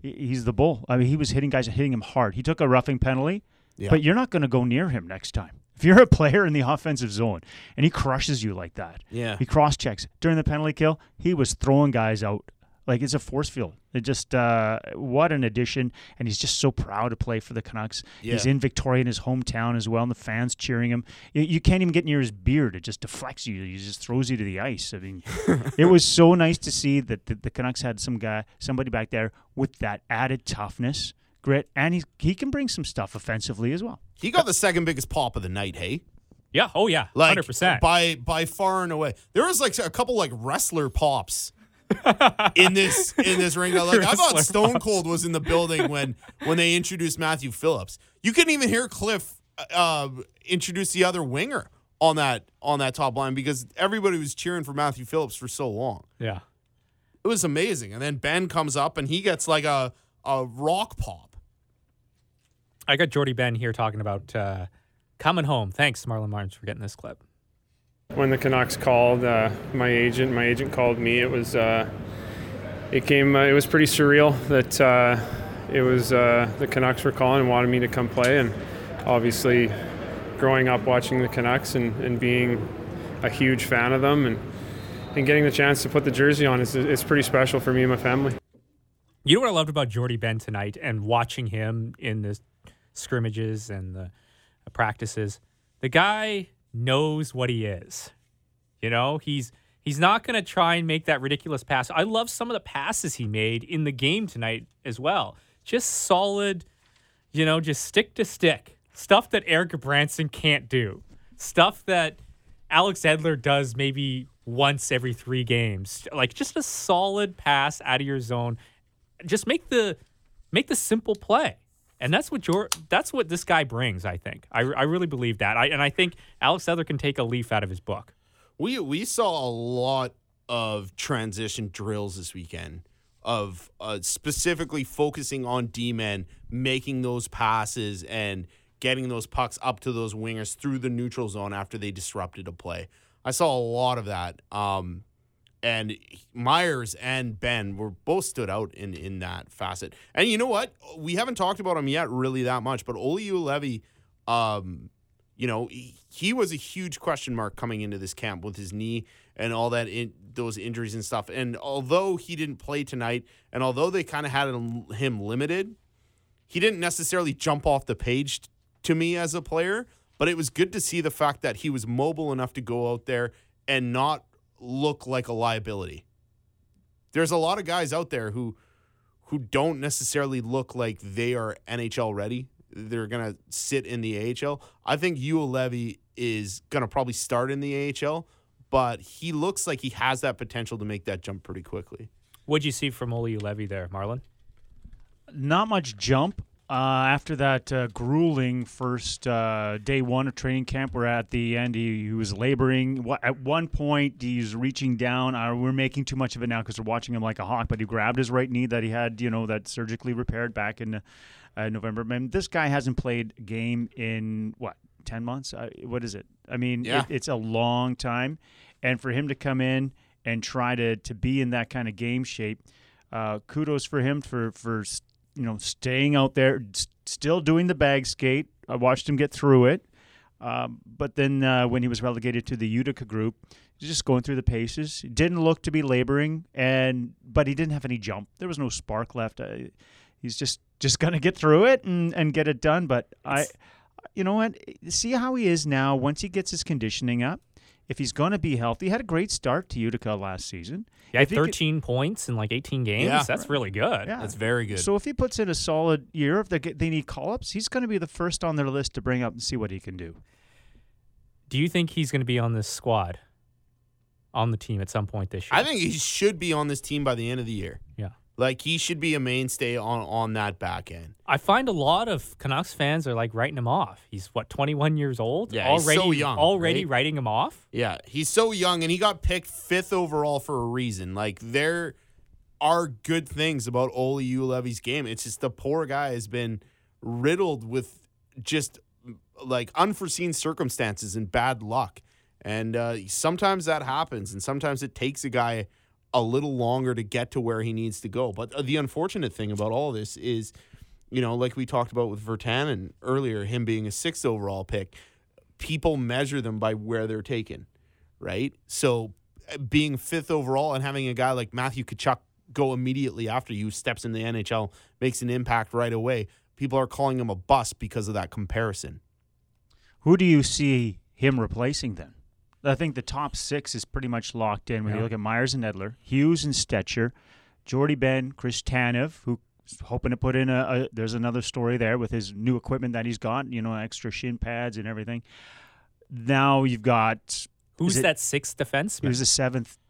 he's the bull. I mean, he was hitting guys and hitting him hard. He took a roughing penalty, but you're not going to go near him next time. If you're a player in the offensive zone and he crushes you like that, he cross-checks. During the penalty kill, he was throwing guys out. Like, it's a force field. It just, what an addition. And he's just so proud to play for the Canucks. Yeah. He's in Victoria, in his hometown as well, and the fans cheering him. You can't even get near his beard. It just deflects you. He just throws you to the ice. I mean, it was so nice to see that the Canucks had somebody back there with that added toughness, grit, and he can bring some stuff offensively as well. He got the second biggest pop of the night, hey? Yeah, oh yeah, 100%. By far and away. There was like a couple like wrestler pops in this ring. Like, I thought Stone Cold was in the building when they introduced Matthew Phillips. You couldn't even hear Cliff introduce the other winger on that top line because everybody was cheering for Matthew Phillips for so long. Yeah, it was amazing. And then Ben comes up and he gets like a rock pop. I got Jordy Benn here talking about coming home. Thanks, Marlon Martins, for getting this clip. When the Canucks called, my agent called me. It was it was pretty surreal that it was the Canucks were calling and wanted me to come play. And obviously, growing up watching the Canucks and being a huge fan of them and getting the chance to put the jersey on is pretty special for me and my family. You know what I loved about Jordy Benn tonight and watching him in the scrimmages and the practices? The guy knows what he is. You know, he's not going to try and make that ridiculous pass. I love some of the passes he made in the game tonight as well. Just solid, you know, just stick to stick. Stuff that Eric Gudbranson can't do. Stuff that Alex Edler does maybe once every 3 games. Like, just a solid pass out of your zone. Just make the simple play. And that's what this guy brings, I think. I really believe that. I think Alex Edler can take a leaf out of his book. We saw a lot of transition drills this weekend of specifically focusing on D-men, making those passes and getting those pucks up to those wingers through the neutral zone after they disrupted a play. I saw a lot of that. And Myers and Ben were both stood out in that facet. And you know what? We haven't talked about him yet really that much, but Olli Juolevi, you know, he was a huge question mark coming into this camp with his knee and all that, those injuries and stuff. And although he didn't play tonight, and although they kind of had him limited, he didn't necessarily jump off the page to me as a player, but it was good to see the fact that he was mobile enough to go out there and not look like a liability. There's a lot of guys out there who don't necessarily look like they are NHL ready. They're going to sit in the AHL. I think Juolevi is going to probably start in the AHL, but he looks like he has that potential to make that jump pretty quickly. What'd you see from Olli Juolevi there, Marlon? Not much jump. After that grueling first day one of training camp, where at the end he was laboring. At one point, he's reaching down. We're making too much of it now because we're watching him like a hawk, but he grabbed his right knee that he had, you know, that surgically repaired back in November. Man, this guy hasn't played a game in, 10 months? What is it? I mean, it's a long time. And for him to come in and try to be in that kind of game shape, kudos for him for you know, staying out there, still doing the bag skate. I watched him get through it. But then when he was relegated to the Utica group, just going through the paces. He didn't look to be laboring, but he didn't have any jump. There was no spark left. he's just going to get through it and get it done. But you know what? See how he is now once he gets his conditioning up. If he's going to be healthy, he had a great start to Utica last season. Yeah, 13 points in like 18 games. Yeah. That's really good. Yeah. That's very good. So if he puts in a solid year, if they need call-ups, he's going to be the first on their list to bring up and see what he can do. Do you think he's going to be on this squad, on the team at some point this year? I think he should be on this team by the end of the year. Yeah. Like, he should be a mainstay on that back end. I find a lot of Canucks fans are, like, writing him off. He's, what, 21 years old? Yeah, he's so young. Already right? Writing him off? Yeah, he's so young, and he got picked 5th overall for a reason. Like, there are good things about Olli Juolevi's game. It's just the poor guy has been riddled with just, like, unforeseen circumstances and bad luck. And sometimes that happens, and sometimes it takes a guy a little longer to get to where he needs to go. But the unfortunate thing about all this is, you know, like we talked about with Virtanen earlier, him being a 6th overall pick, people measure them by where they're taken, right? So being 5th overall and having a guy like Matthew Tkachuk go immediately after you, steps in the NHL, makes an impact right away, people are calling him a bust because of that comparison. Who do you see him replacing then? I think the top 6 is pretty much locked in. When you look at Myers and Edler, Hughes and Stetcher, Jordy Benn, Chris Tanev, who's hoping to put in a there's another story there with his new equipment that he's got, you know, extra shin pads and everything. Now you've got that 6th defenseman? Who's the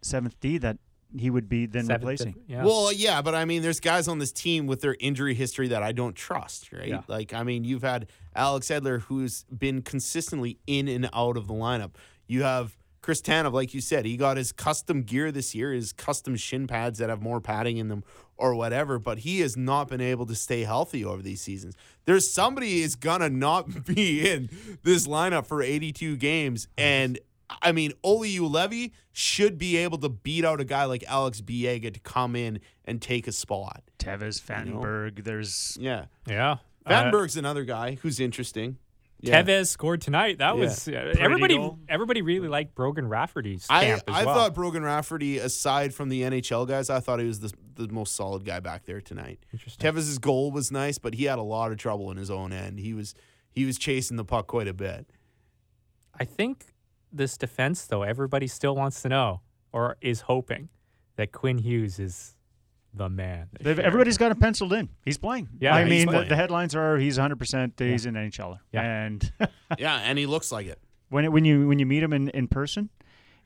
seventh D that he would be then replacing? Yeah. Well, yeah, but I mean, there's guys on this team with their injury history that I don't trust, right? Yeah. Like, I mean, you've had Alex Edler, who's been consistently in and out of the lineup. You have Chris Tanev, like you said, he got his custom gear this year, his custom shin pads that have more padding in them or whatever, but he has not been able to stay healthy over these seasons. There's somebody is going to not be in this lineup for 82 games, and I mean, Olli Juolevi should be able to beat out a guy like Alex Biega to come in and take a spot. Tevez, Vandenberg, you know? Yeah. Vandenberg's another guy who's interesting. Yeah. Tevez scored tonight. That was everybody really liked Brogan Rafferty's camp as well. I thought Brogan Rafferty, aside from the NHL guys, I thought he was the most solid guy back there tonight. Interesting. Tevez's goal was nice, but he had a lot of trouble in his own end. He was chasing the puck quite a bit. I think this defense, though, everybody still wants to know or is hoping that Quinn Hughes is the man. Everybody's got it penciled in. He's playing. Yeah, I mean, the headlines are he's 100%. He's an NHLer. Yeah. And and he looks like it. When you meet him in person,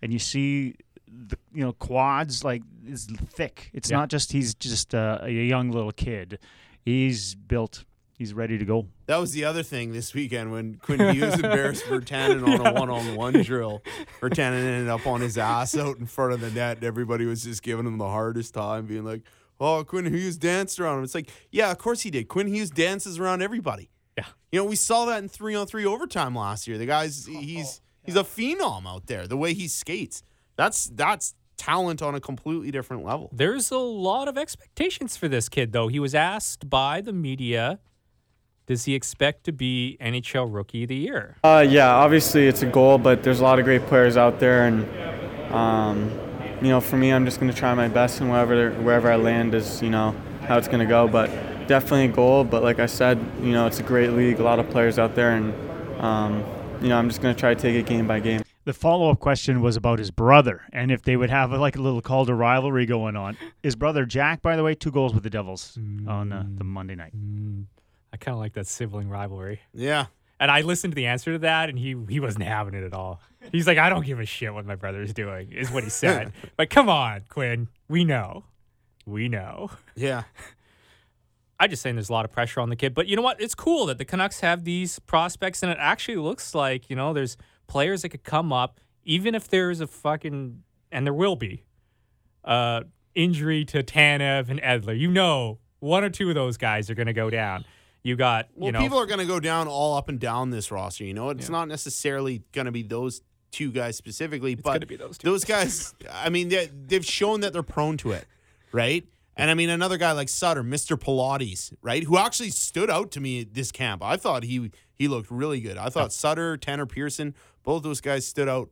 and you see the quads, like, it's thick. It's not just he's just a young little kid. He's built. He's ready to go. That was the other thing this weekend when Quinn Hughes embarrassed Virtanen on a one-on-one drill. Virtanen ended up on his ass out in front of the net, and everybody was just giving him the hardest time, being like, oh, Quinn Hughes danced around him. It's like, yeah, of course he did. Quinn Hughes dances around everybody. Yeah. You know, we saw that in 3-on-3 overtime last year. The guy's he's a phenom out there, the way he skates. That's talent on a completely different level. There's a lot of expectations for this kid, though. He was asked by the media, does he expect to be NHL Rookie of the Year? Yeah, obviously it's a goal, but there's a lot of great players out there, and for me, I'm just going to try my best, and wherever I land is, how it's going to go. But definitely a goal. But like I said, it's a great league, a lot of players out there, and I'm just going to try to take it game by game. The follow-up question was about his brother and if they would have like a little Calder rivalry going on. His brother Jack, by the way, 2 goals with the Devils on the Monday night. I kind of like that sibling rivalry. Yeah. And I listened to the answer to that, and he wasn't having it at all. He's like, I don't give a shit what my brother's doing, is what he said. But come on, Quinn. We know. Yeah. I'm just saying there's a lot of pressure on the kid. But you know what? It's cool that the Canucks have these prospects, and it actually looks like, there's players that could come up, even if there's a fucking, and there will be, injury to Tanev and Edler. One or two of those guys are going to go down. You got, people are going to go down all up and down this roster. It's not necessarily going to be those 2 guys specifically, but it's going to be those 2. Those guys, I mean, they've shown that they're prone to it, right? And I mean, another guy like Sutter, Mr. Pilates, right, who actually stood out to me at this camp. I thought he looked really good. I thought Sutter, Tanner Pearson, both those guys stood out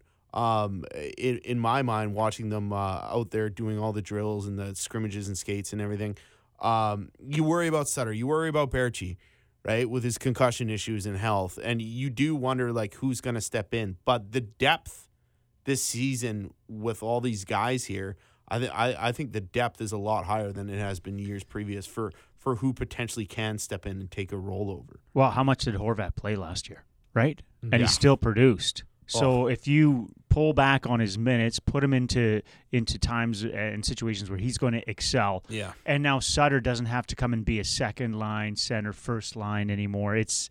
in my mind watching them out there doing all the drills and the scrimmages and skates and everything. You worry about Sutter. You worry about Baertschi, right, with his concussion issues and health. And you do wonder, like, who's going to step in. But the depth this season with all these guys here, I think the depth is a lot higher than it has been years previous for who potentially can step in and take a rollover. Well, how much did Horvat play last year, right? And he still produced. So if you pull back on his minutes, put him into times and situations where he's going to excel. Yeah. And now Sutter doesn't have to come and be a second line center, first line anymore. He's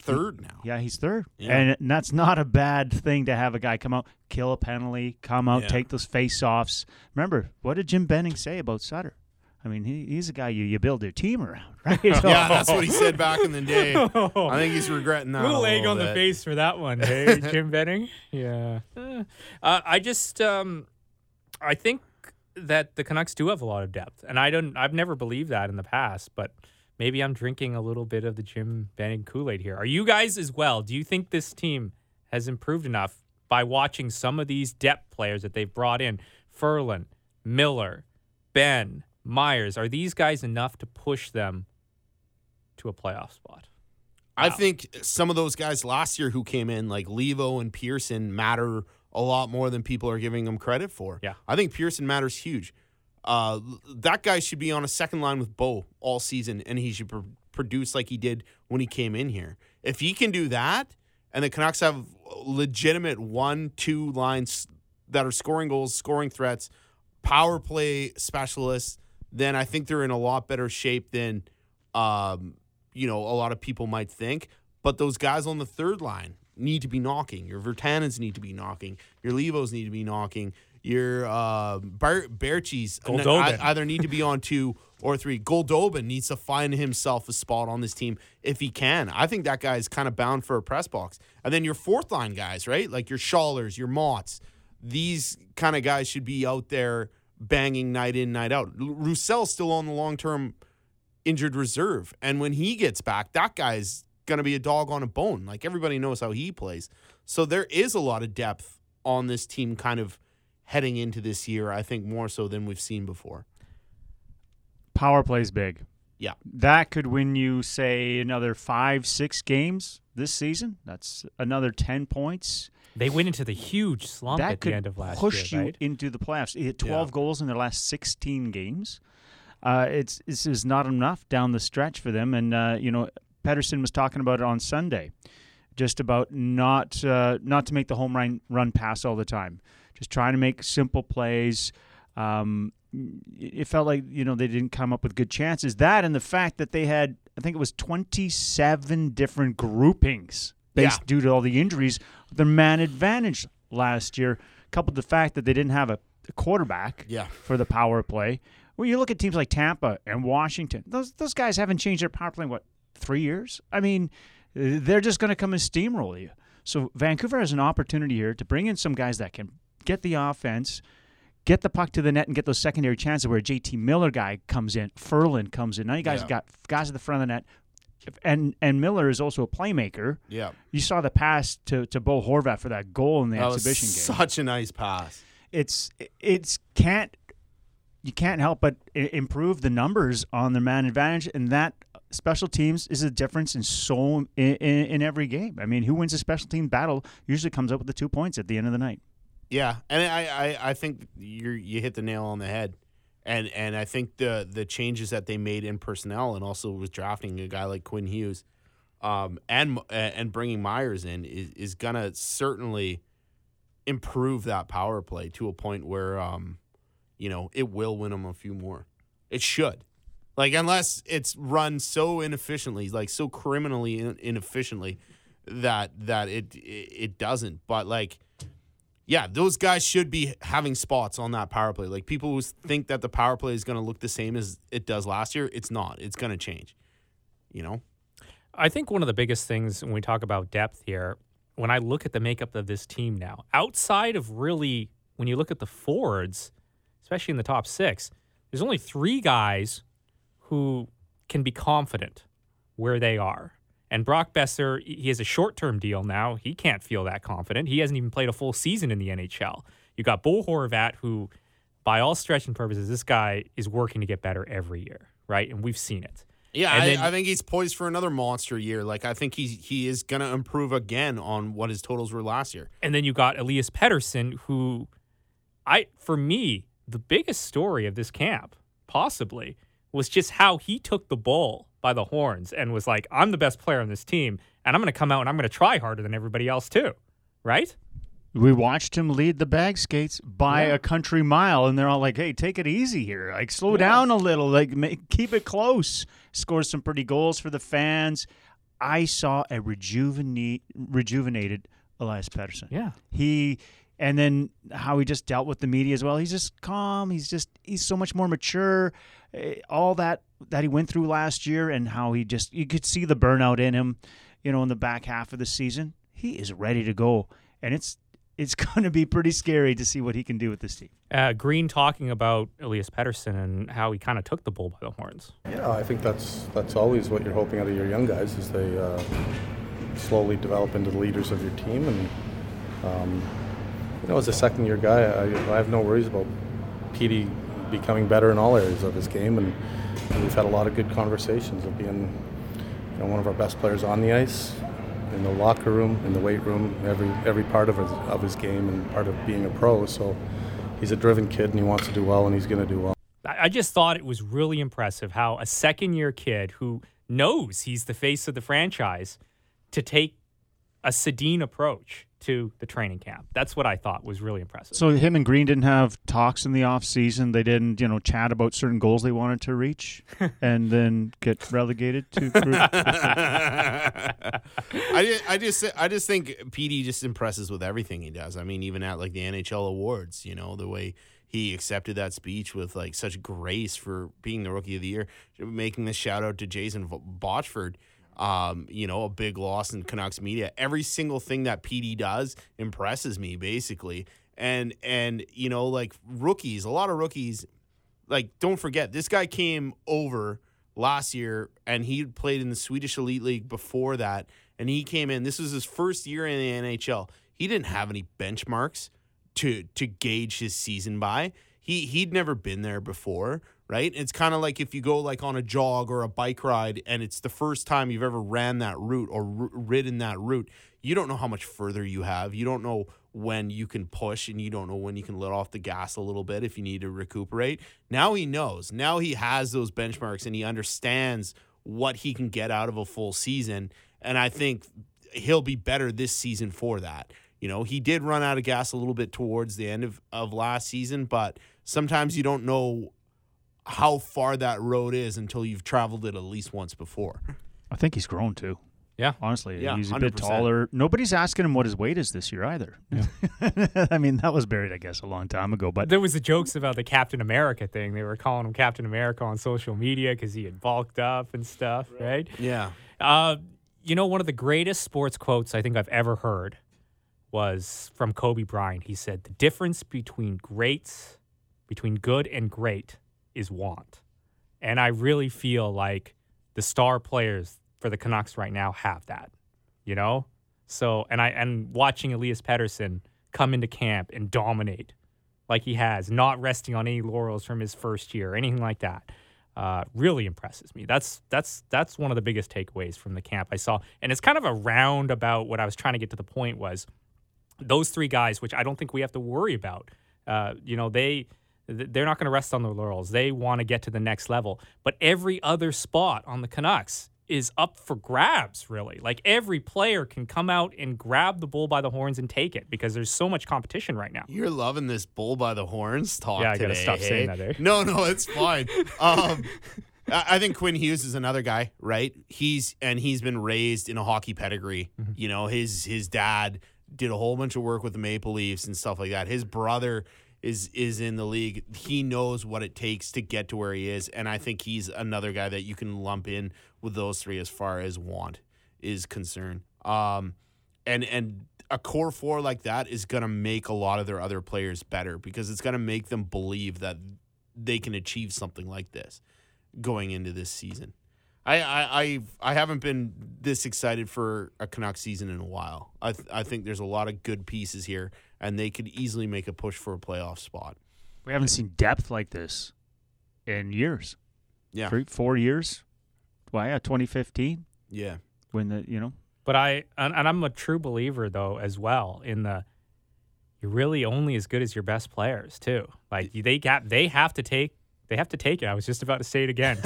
third now. Yeah, he's third. Yeah. And that's not a bad thing to have a guy come out, kill a penalty, come out, take those face-offs. Remember, what did Jim Benning say about Sutter? I mean, he's a guy you build your team around, right? That's what he said back in the day. I think he's regretting that. Little egg on the face for that one, hey, Jim Benning. Yeah. I think that the Canucks do have a lot of depth, and I've never believed that in the past, but maybe I'm drinking a little bit of the Jim Benning Kool-Aid here. Are you guys as well? Do you think this team has improved enough by watching some of these depth players that they've brought in? Ferland, Miller, Benn, Myers, are these guys enough to push them to a playoff spot? Wow. I think some of those guys last year who came in, like Levo and Pearson, matter a lot more than people are giving them credit for. Yeah. I think Pearson matters huge. That guy should be on a second line with Bo all season, and he should produce like he did when he came in here. If he can do that, and the Canucks have legitimate 1-2 lines that are scoring goals, scoring threats, power play specialists, then I think they're in a lot better shape than, a lot of people might think. But those guys on the third line need to be knocking. Your Virtanens need to be knocking. Your Levos need to be knocking. Your Baertschis either need to be on 2 or 3. Goldobin needs to find himself a spot on this team if he can. I think that guy is kind of bound for a press box. And then your fourth line guys, right? Like your Schahlers, your Motts. These kind of guys should be out there banging night in, night out. Roussell's still on the long-term injured reserve, and when he gets back, that guy's going to be a dog on a bone. Like, everybody knows how he plays. So there is a lot of depth on this team kind of heading into this year, I think more so than we've seen before. Power play's big. Yeah. That could win you, say, another 5-6 games this season. That's another 10 points. They went into the huge slump at the end of last year. That could push you into the playoffs. He hit 12 goals in their last 16 games. This is not enough down the stretch for them. And, Pettersson was talking about it on Sunday, just about not to make the home run pass all the time. Just trying to make simple plays. It felt like, they didn't come up with good chances. That and the fact that they had, I think it was 27 different groupings. Due to all the injuries, their man advantage last year, coupled with the fact that they didn't have a quarterback for the power play. When you look at teams like Tampa and Washington, those guys haven't changed their power play in, 3 years? I mean, they're just going to come and steamroll you. So Vancouver has an opportunity here to bring in some guys that can get the offense, get the puck to the net, and get those secondary chances where a JT Miller guy comes in, Ferland comes in. Now you guys got guys at the front of the net. And Miller is also a playmaker. Yeah, you saw the pass to Bo Horvat for that goal in the exhibition game. Such a nice pass. You can't help but improve the numbers on their man advantage, and that special teams is a difference in every game. I mean, who wins a special team battle usually comes up with the 2 points at the end of the night. Yeah, and I think you hit the nail on the head. And I think the changes that they made in personnel and also with drafting a guy like Quinn Hughes and bringing Myers in is going to certainly improve that power play to a point where, it will win them a few more. It should. Like, unless it's run so inefficiently, like so criminally inefficiently that it doesn't. But, like... yeah, those guys should be having spots on that power play. Like, people who think that the power play is going to look the same as it does last year, it's not. It's going to change, I think one of the biggest things when we talk about depth here, when I look at the makeup of this team now, outside of really when you look at the forwards, especially in the top six, there's only 3 guys who can be confident where they are. And Brock Boeser, he has a short-term deal now. He can't feel that confident. He hasn't even played a full season in the NHL. You got Bo Horvat, who, by all stretch and purposes, this guy is working to get better every year, right? And we've seen it. Yeah, I think he's poised for another monster year. Like, I think he is going to improve again on what his totals were last year. And then you got Elias Pettersson, who, for me, the biggest story of this camp, possibly, was just how he took the bull by the horns and was like, I'm the best player on this team, and I'm going to come out and I'm going to try harder than everybody else too, right? We watched him lead the bag skates by a country mile, and they're all like, hey, take it easy here. Like, slow down a little. Like, keep it close. Scored some pretty goals for the fans. I saw a rejuvenated Elias Pettersson. Yeah. And then how he just dealt with the media as well. He's just calm. He's so much more mature. All that he went through last year, and how he just, you could see the burnout in him, you know, in the back half of the season. He is ready to go. And it's going to be pretty scary to see what he can do with this team. Green talking about Elias Pettersson and how he kind of took the bull by the horns. Yeah, I think that's always what you're hoping out of your young guys, is they slowly develop into the leaders of your team. And, you know, as a second-year guy, I have no worries about Petey becoming better in all areas of his game. And we've had a lot of good conversations of being, you know, one of our best players on the ice, in the locker room, in the weight room, every part of his game and part of being a pro. So he's a driven kid, and he wants to do well, and he's going to do well. I just thought it was really impressive how a second-year kid who knows he's the face of the franchise to take a sedate approach to the training camp. That's what I thought was really impressive. So him and Green didn't have talks in the off season. They didn't, you know, chat about certain goals they wanted to reach and then get relegated to group. I just think PD just impresses with everything he does. I mean, even at like the NHL awards, you know, the way he accepted that speech with like such grace for being the Rookie of the Year, making the shout out to Jason Botchford. You know, a big loss in Canucks media. Every single thing that PD does impresses me, basically. And you know, like rookies, a lot of rookies, like, don't forget, this guy came over last year, and he played in the Swedish Elite League before that, and he came in. This was his first year in the NHL. He didn't have any benchmarks to gauge his season by. He'd never been there before. Right? It's kind of like if you go like on a jog or a bike ride and it's the first time you've ever ran that route or ridden that route. You don't know how much further you have. You don't know when you can push, and you don't know when you can let off the gas a little bit if you need to recuperate. Now he knows. Now he has those benchmarks, and he understands what he can get out of a full season. And I think he'll be better this season for that. You know, he did run out of gas a little bit towards the end of last season, but sometimes you don't know how far that road is until you've traveled it at least once before. I think he's grown too. Yeah. Honestly, yeah, he's a 100%. Bit taller. Nobody's asking him what his weight is this year either. Yeah. I mean, that was buried, I guess, a long time ago. But there was the jokes about the Captain America thing. They were calling him Captain America on social media because he had bulked up and stuff, right? Yeah. You know, one of the greatest sports quotes I think I've ever heard was from Kobe Bryant. He said, the difference between good and great, is want. And I really feel like the star players for the Canucks right now have that, you know? So, and watching Elias Pettersson come into camp and dominate like he has, not resting on any laurels from his first year or anything like that, really impresses me. That's one of the biggest takeaways from the camp I saw. And it's kind of a roundabout. What I was trying to get to the point was those three guys, which I don't think we have to worry about. You know, they're not going to rest on their laurels. They want to get to the next level. But every other spot on the Canucks is up for grabs, really. Like, every player can come out and grab the bull by the horns and take it because there's so much competition right now. You're loving this bull by the horns talk today. Yeah, I got to stop saying that, eh? No, it's fine. I think Quinn Hughes is another guy, right? He's been raised in a hockey pedigree. Mm-hmm. You know, his dad did a whole bunch of work with the Maple Leafs and stuff like that. His brother is in the league. He knows what it takes to get to where he is, and I think he's another guy that you can lump in with those three as far as want is concerned. And a core four like that is going to make a lot of their other players better because it's going to make them believe that they can achieve something like this going into this season. I haven't been this excited for a Canucks season in a while. I think there's a lot of good pieces here, and they could easily make a push for a playoff spot. We haven't seen depth like this in years. Yeah. 3-4 years. Well, yeah, 2015. Yeah. When the, you know. But I'm a true believer, though, as well, in the you're really only as good as your best players, too. Like, they have to take it. I was just about to say it again.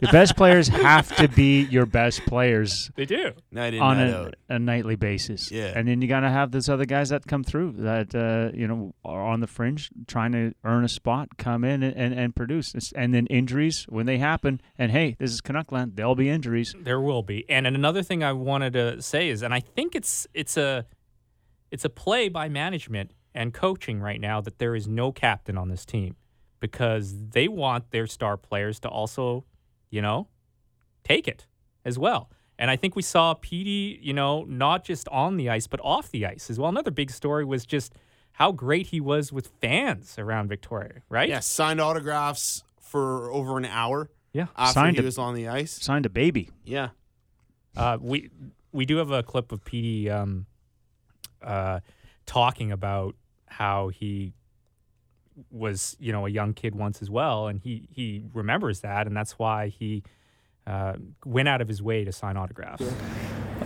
Your best players have to be your best players. They do. On a nightly basis. Yeah. And then you got to have those other guys that come through that, you know, are on the fringe trying to earn a spot, come in and produce. And then injuries, when they happen, and hey, this is Canuckland, there'll be injuries. There will be. And another thing I wanted to say is, and I think it's a play by management and coaching right now that there is no captain on this team. Because they want their star players to also, you know, take it as well. And I think we saw Petey, you know, not just on the ice, but off the ice as well. Another big story was just how great he was with fans around Victoria, right? Yeah, signed autographs for over an hour. Yeah. After he was on the ice. Signed a baby. Yeah. We do have a clip of Petey talking about how he was, you know, a young kid once as well, and he remembers that, and that's why he went out of his way to sign autographs.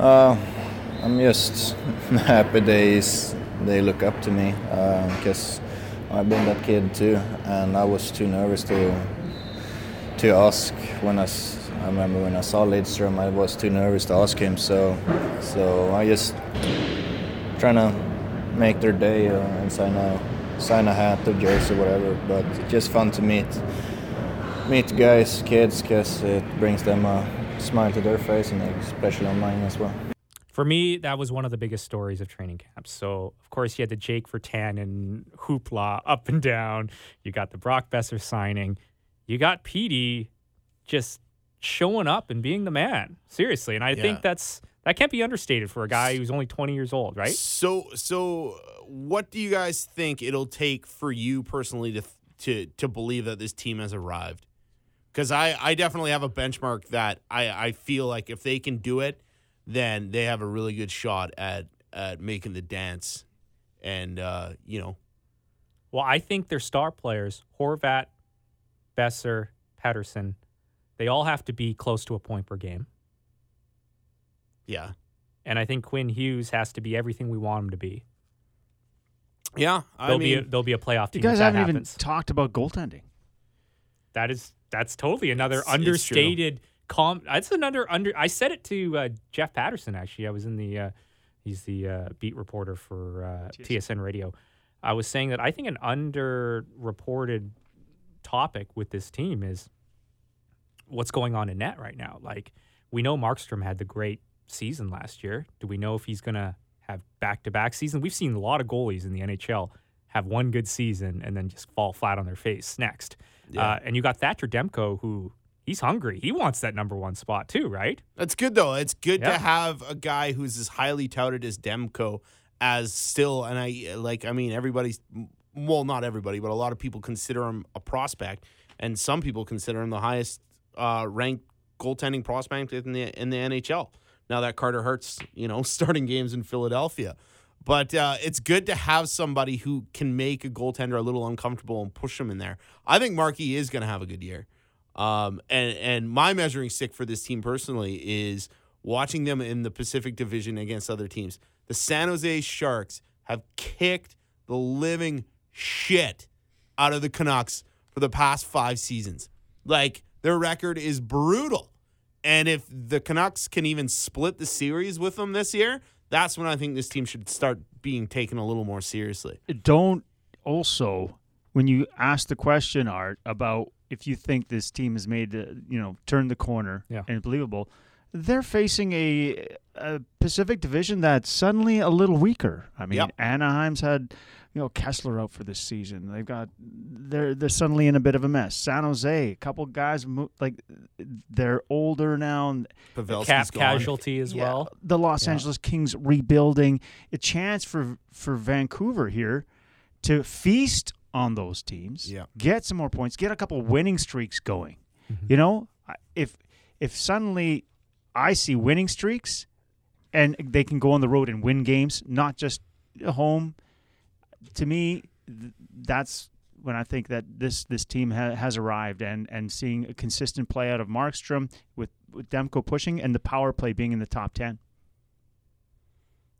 I'm just happy they look up to me, because I've been that kid too, and I was too nervous to ask. I remember when I saw Lidström, I was too nervous to ask him, so I just trying to make their day and sign a hat or jersey, whatever, but it's just fun to meet guys, kids, because it brings them a smile to their face, and especially on mine as well. For me, that was one of the biggest stories of training camps. So, of course, you had the Jake Virtanen hoopla up and down. You got the Brock Boeser signing. You got Petey just showing up and being the man, seriously. And I think that can't be understated for a guy who's only 20 years old, right? So what do you guys think it'll take for you personally to believe that this team has arrived? Because I definitely have a benchmark that I feel like if they can do it, then they have a really good shot at making the dance. And, you know. Well, I think their star players, Horvat, Boeser, Pettersson, they all have to be close to a point per game. Yeah. And I think Quinn Hughes has to be everything we want him to be. Yeah. There'll be a playoff team. You guys haven't even talked about goaltending. That's totally another understated comp. That's another I said it to Jeff Patterson, actually. I was in the, he's the beat reporter for TSN Radio. I was saying that I think an underreported topic with this team is what's going on in net right now. Like, we know Markstrom had the great season last year. Do we know if he's going to have back-to-back season? We've seen a lot of goalies in the NHL have one good season and then just fall flat on their face next. Yeah. And you got Thatcher Demko, who he's hungry. He wants that number one spot too, right? That's good, though. It's good to have a guy who's as highly touted as Demko as still, and everybody's, well, not everybody, but a lot of people consider him a prospect, and some people consider him the highest ranked goaltending prospect in the NHL. Now that Carter Hart's, you know, starting games in Philadelphia. But it's good to have somebody who can make a goaltender a little uncomfortable and push him in there. I think Markey is going to have a good year. And my measuring stick for this team personally is watching them in the Pacific Division against other teams. The San Jose Sharks have kicked the living shit out of the Canucks for the past 5 seasons. Like, their record is brutal. And if the Canucks can even split the series with them this year, that's when I think this team should start being taken a little more seriously. Don't also, when you ask the question, Art, about if you think this team has made, turned the corner and believable, they're facing a Pacific Division that's suddenly a little weaker. I mean, Anaheim's had, Kessler out for this season. They're suddenly in a bit of a mess. San Jose, a couple guys they're older now. And Pavelski's cap gone. Casualty as well. The Los Angeles Kings rebuilding. A chance for Vancouver here to feast on those teams. Yeah. Get some more points. Get a couple winning streaks going. Mm-hmm. You know, if suddenly I see winning streaks, and they can go on the road and win games, not just home. To me, that's when I think that this team has arrived, and seeing a consistent play out of Markstrom with Demko pushing and the power play being in the top 10.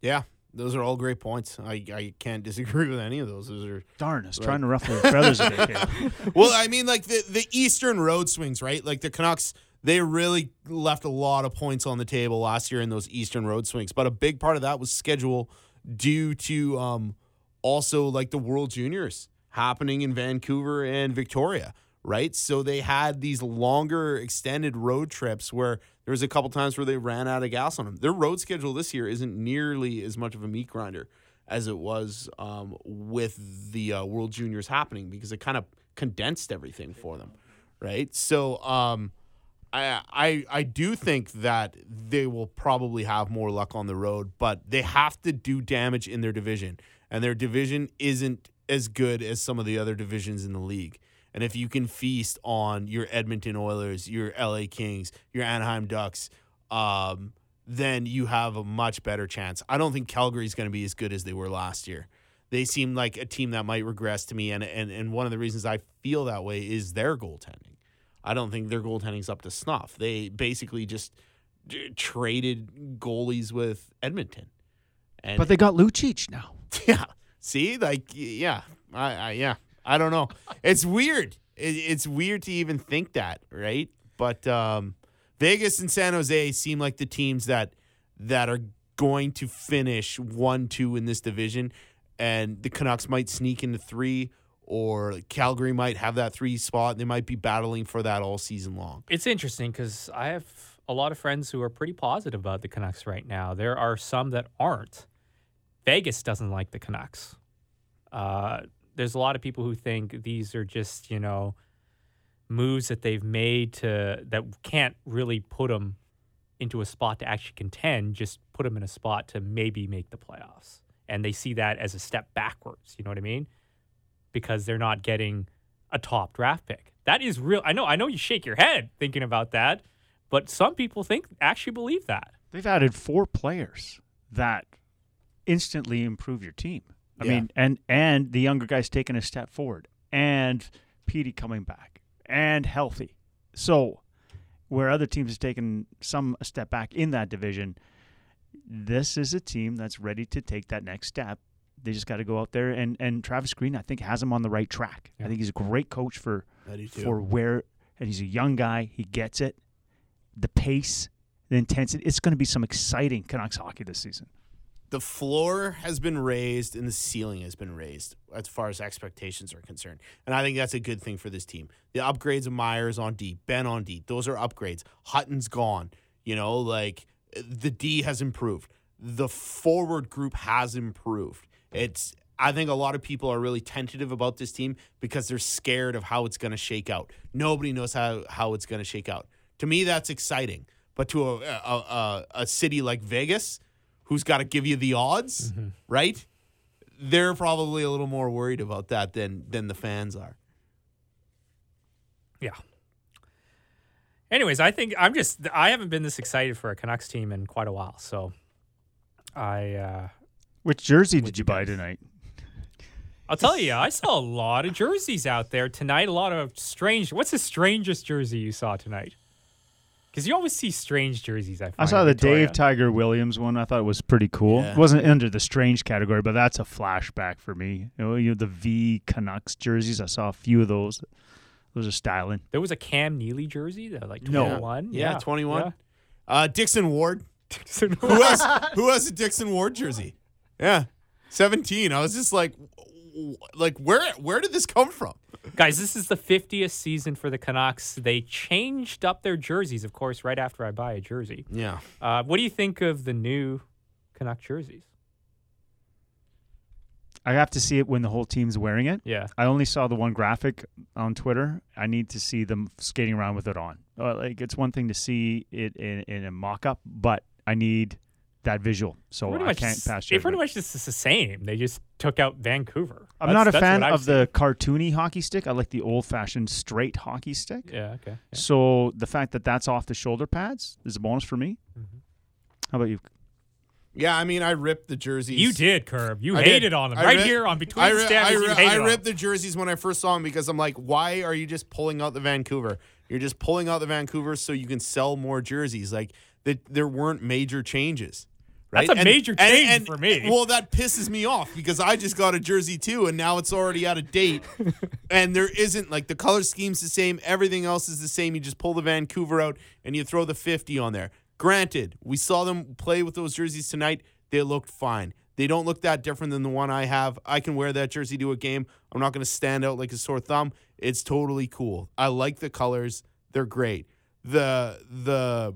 Yeah, those are all great points. I can't disagree with any of those. Those are trying to ruffle the feathers a bit here. Well, I mean, like the Eastern road swings, right? Like the Canucks, they really left a lot of points on the table last year in those Eastern road swings. But a big part of that was schedule due to also like the World Juniors happening in Vancouver and Victoria, right? So they had these longer extended road trips where there was a couple times where they ran out of gas on them. Their road schedule this year isn't nearly as much of a meat grinder as it was with the World Juniors happening, because it kind of condensed everything for them, right? So I do think that they will probably have more luck on the road, but they have to do damage in their division, and their division isn't as good as some of the other divisions in the league. And if you can feast on your Edmonton Oilers, your LA Kings, your Anaheim Ducks, then you have a much better chance. I don't think Calgary's going to be as good as they were last year. They seem like a team that might regress to me, and one of the reasons I feel that way is their goaltending. I don't think their goaltending's up to snuff. They basically just traded goalies with Edmonton. But they got Lucic now. Yeah. See, I don't know. It's weird. It's weird to even think that, right? But Vegas and San Jose seem like the teams that are going to finish 1-2 in this division, and the Canucks might sneak into 3, or Calgary might have that 3 spot, and they might be battling for that all season long. It's interesting because I have a lot of friends who are pretty positive about the Canucks right now. There are some that aren't. Vegas doesn't like the Canucks. There's a lot of people who think these are just, moves that they've made that can't really put them into a spot to actually contend, just put them in a spot to maybe make the playoffs. And they see that as a step backwards, you know what I mean? Because they're not getting a top draft pick. That is real. I know you shake your head thinking about that, but some people actually believe that. They've added 4 players that instantly improve your team. I mean, and the younger guys taking a step forward, and Petey coming back, and healthy. So where other teams have taken a step back in that division, this is a team that's ready to take that next step. They just got to go out there, and Travis Green, I think, has him on the right track. Yeah. I think he's a great coach for where, and he's a young guy. He gets it. The pace, the intensity. It's going to be some exciting Canucks hockey this season. The floor has been raised and the ceiling has been raised as far as expectations are concerned. And I think that's a good thing for this team. The upgrades of Myers on D, Benn on D, those are upgrades. Hutton's gone. The D has improved. The forward group has improved. I think a lot of people are really tentative about this team because they're scared of how it's going to shake out. Nobody knows how it's going to shake out. To me, that's exciting. But to a city like Vegas, who's got to give you the odds, right? They're probably a little more worried about that than the fans are. Yeah. Anyways, I think I haven't been this excited for a Canucks team in quite a while. So which jersey did you buy tonight? I'll tell you, I saw a lot of jerseys out there tonight. A lot of strange. What's the strangest jersey you saw tonight? Because you always see strange jerseys, I find. I saw the Dave Tiger Williams one. I thought it was pretty cool. Yeah. It wasn't under the strange category, but that's a flashback for me. The V Canucks jerseys, I saw a few of those. Those are styling. There was a Cam Neely jersey, that like 21. Yeah, 21. Yeah. Dixon Ward. Who has a Dixon Ward jersey? Yeah, 17. I was just like where did this come from? Guys, this is the 50th season for the Canucks. They changed up their jerseys, of course, right after I buy a jersey. Yeah. What do you think of the new Canuck jerseys? I have to see it when the whole team's wearing it. Yeah. I only saw the one graphic on Twitter. I need to see them skating around with it on. It's one thing to see it in a mock-up, but I need that visual, so I can't pass judgment. It's pretty much just the same. They just took out Vancouver. I'm not a fan of the cartoony hockey stick. I like the old-fashioned straight hockey stick. Yeah, okay. Yeah. So the fact that that's off the shoulder pads is a bonus for me. Mm-hmm. How about you? Yeah, I mean, I ripped the jerseys. You did, Curb. You hated on them. Right here on Between the Stamps, you hated on them. I ripped the jerseys when I first saw them because I'm like, why are you just pulling out the Vancouver? You're just pulling out the Vancouver so you can sell more jerseys. Like, there weren't major changes. Right? That's a major change for me. Well, that pisses me off because I just got a jersey too, and now it's already out of date. And there isn't, like, the color scheme's the same. Everything else is the same. You just pull the Vancouver out, and you throw the 50 on there. Granted, we saw them play with those jerseys tonight. They looked fine. They don't look that different than the one I have. I can wear that jersey to a game. I'm not going to stand out like a sore thumb. It's totally cool. I like the colors. They're great. The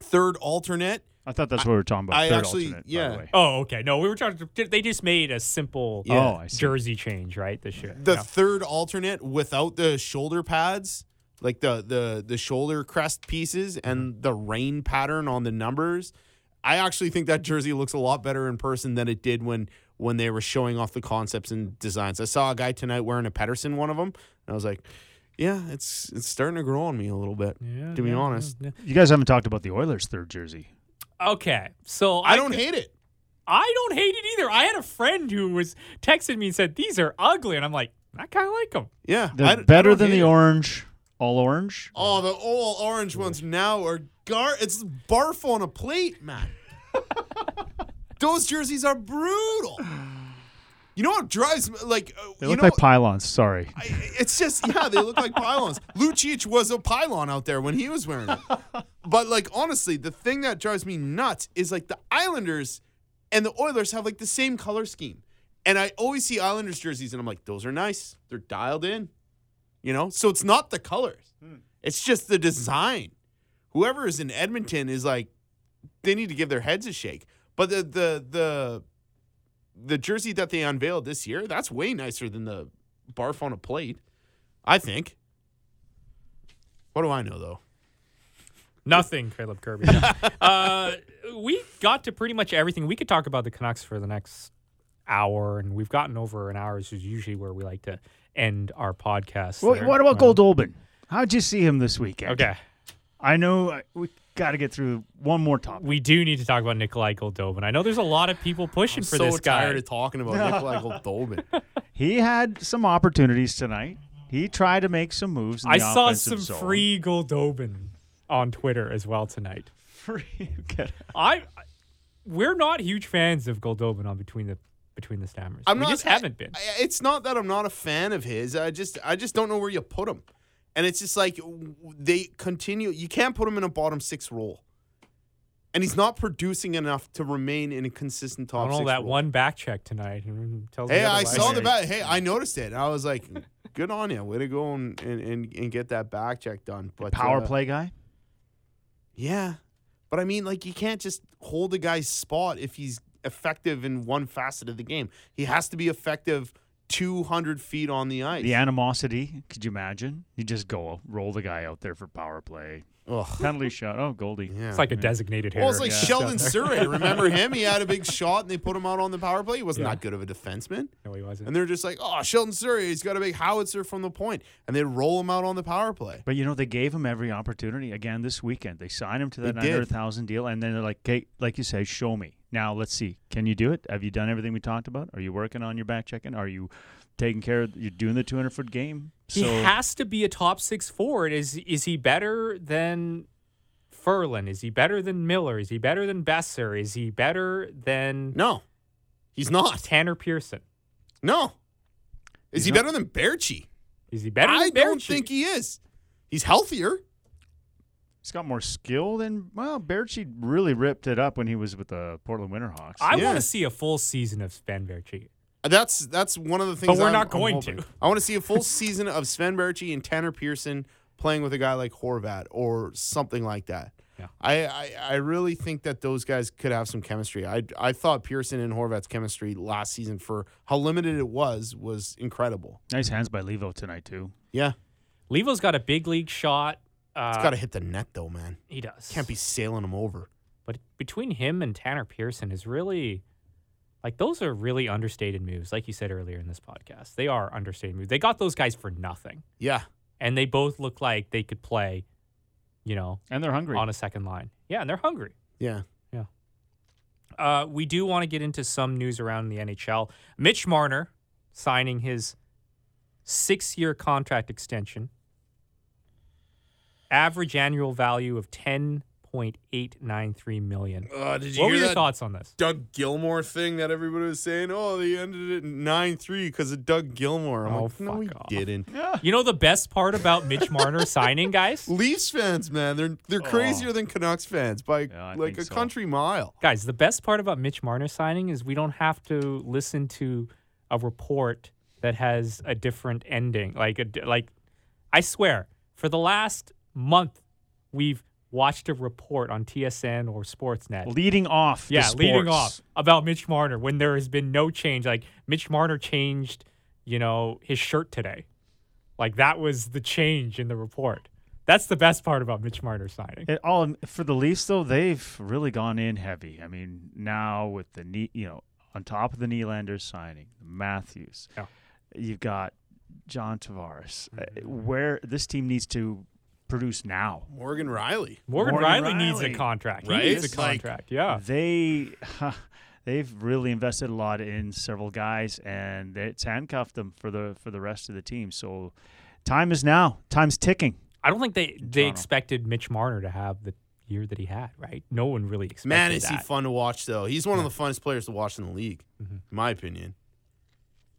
third alternate. I thought that's what we were talking about. Third alternate, by the way. Oh, okay. No, we were talking. They just made a simple jersey change, right? This year. The third alternate without the shoulder pads. Like the shoulder crest pieces and the rain pattern on the numbers. I actually think that jersey looks a lot better in person than it did when they were showing off the concepts and designs. I saw a guy tonight wearing a Pettersson one of them, and I was like, yeah, it's starting to grow on me a little bit, to be honest. Yeah. You guys haven't talked about the Oilers' third jersey. Okay, so I don't hate it. I don't hate it either. I had a friend who was texting me and said, these are ugly, and I'm like, I kind of like them. Yeah. They're better than the orange. All orange? Oh, the all orange ones now are it's barf on a plate, man. Those jerseys are brutal. You know what drives me? They look like pylons, sorry. It's just, they look like pylons. Lucic was a pylon out there when he was wearing it. But, honestly, the thing that drives me nuts is, the Islanders and the Oilers have, the same color scheme. And I always see Islanders jerseys, and I'm like, those are nice. They're dialed in. So it's not the colors. It's just the design. Whoever is in Edmonton is they need to give their heads a shake. But the jersey that they unveiled this year, that's way nicer than the barf on a plate, I think. What do I know, though? Nothing, Caleb Kirby. We got to pretty much everything. We could talk about the Canucks for the next hour, and we've gotten over an hour, which is usually where we like to end our podcast. Well, what about Goldobin? How'd you see him this weekend? Okay. I know we got to get through one more topic. We do need to talk about Nikolay Goldobin. I know there's a lot of people pushing for this guy. I'm so tired of talking about Nikolay Goldobin. He had some opportunities tonight. He tried to make some moves in the offensive zone. I saw some free Goldobin on Twitter as well tonight. Free? We're not huge fans of Goldobin on Between the Stammers. Haven't been. It's not that I'm not a fan of his. I just don't know where you put him. And it's just they continue. You can't put him in a bottom six role. And he's not producing enough to remain in a consistent top six role. That one back check tonight. I noticed it. And I was like, good on you. Way to go and get that back check done. But power play guy? Yeah. But I mean, you can't just hold a guy's spot if he's effective in one facet of the game. He has to be effective 200 feet on the ice. The animosity, could you imagine? You just go roll the guy out there for power play. Ugh. Penalty shot. Oh, Goldie. Yeah. It's a designated hitter. Well, it's Sheldon Surrey. Remember him? He had a big shot and they put him out on the power play. He wasn't that good of a defenseman. No, he wasn't. And they're just like, oh, Sheldon Surrey, he's got a big howitzer from the point. And they roll him out on the power play. But, they gave him every opportunity again this weekend. They signed him to that $900,000 deal. And then they're like, okay, like you say, show me. Now, let's see. Can you do it? Have you done everything we talked about? Are you working on your back checking? Are you taking care of – you're doing the 200-foot game? So he has to be a top six forward. Is he better than Ferland? Is he better than Miller? Is he better than Boeser? Is he better than – No, he's not. Tanner Pearson. No. Is he better than Baertschi? Is he better than Baertschi? I don't think he is. He's healthier. He's got more skill than, Baertschi really ripped it up when he was with the Portland Winterhawks. I want to see a full season of Sven Baertschi. That's one of the things. But we're not going to. I want to see a full season of Sven Baertschi and Tanner Pearson playing with a guy like Horvat or something like that. Yeah. I really think that those guys could have some chemistry. I thought Pearson and Horvat's chemistry last season, for how limited it was incredible. Nice hands by Levo tonight too. Yeah. Levo's got a big league shot. He's got to hit the net, though, man. He does. Can't be sailing him over. But between him and Tanner Pearson is really, those are really understated moves, like you said earlier in this podcast. They are understated moves. They got those guys for nothing. Yeah. And they both look like they could play, And they're hungry. On a second line. Yeah, and they're hungry. Yeah. Yeah. We do want to get into some news around the NHL. Mitch Marner signing his 6-year contract extension. Average annual value of $10.893 million. What were your thoughts on this? Doug Gilmour thing that everybody was saying, oh, they ended it 9-3 because of Doug Gilmour. No, we didn't. Yeah. You know the best part about Mitch Marner signing, guys? Leafs fans, man. They're crazier than Canucks fans by country mile. Guys, the best part about Mitch Marner signing is we don't have to listen to a report that has a different ending. Like I swear, for the last month, we've watched a report on TSN or Sportsnet. Leading off about Mitch Marner when there has been no change. Like, Mitch Marner changed, his shirt today. Like, that was the change in the report. That's the best part about Mitch Marner signing. For the Leafs, though, they've really gone in heavy. I mean, now with the on top of the Nylander signing, Matthews, you've got John Tavares. Mm-hmm. Where this team needs to produce now. Morgan Rielly needs a contract. Right? He needs a contract. They've really invested a lot in several guys, and it's handcuffed them for the rest of the team. So time is now. Time's ticking. I don't think they expected Mitch Marner to have the year that he had, right? No one really expected that. Man, is he fun to watch, though. He's one of the funnest players to watch in the league, in my opinion.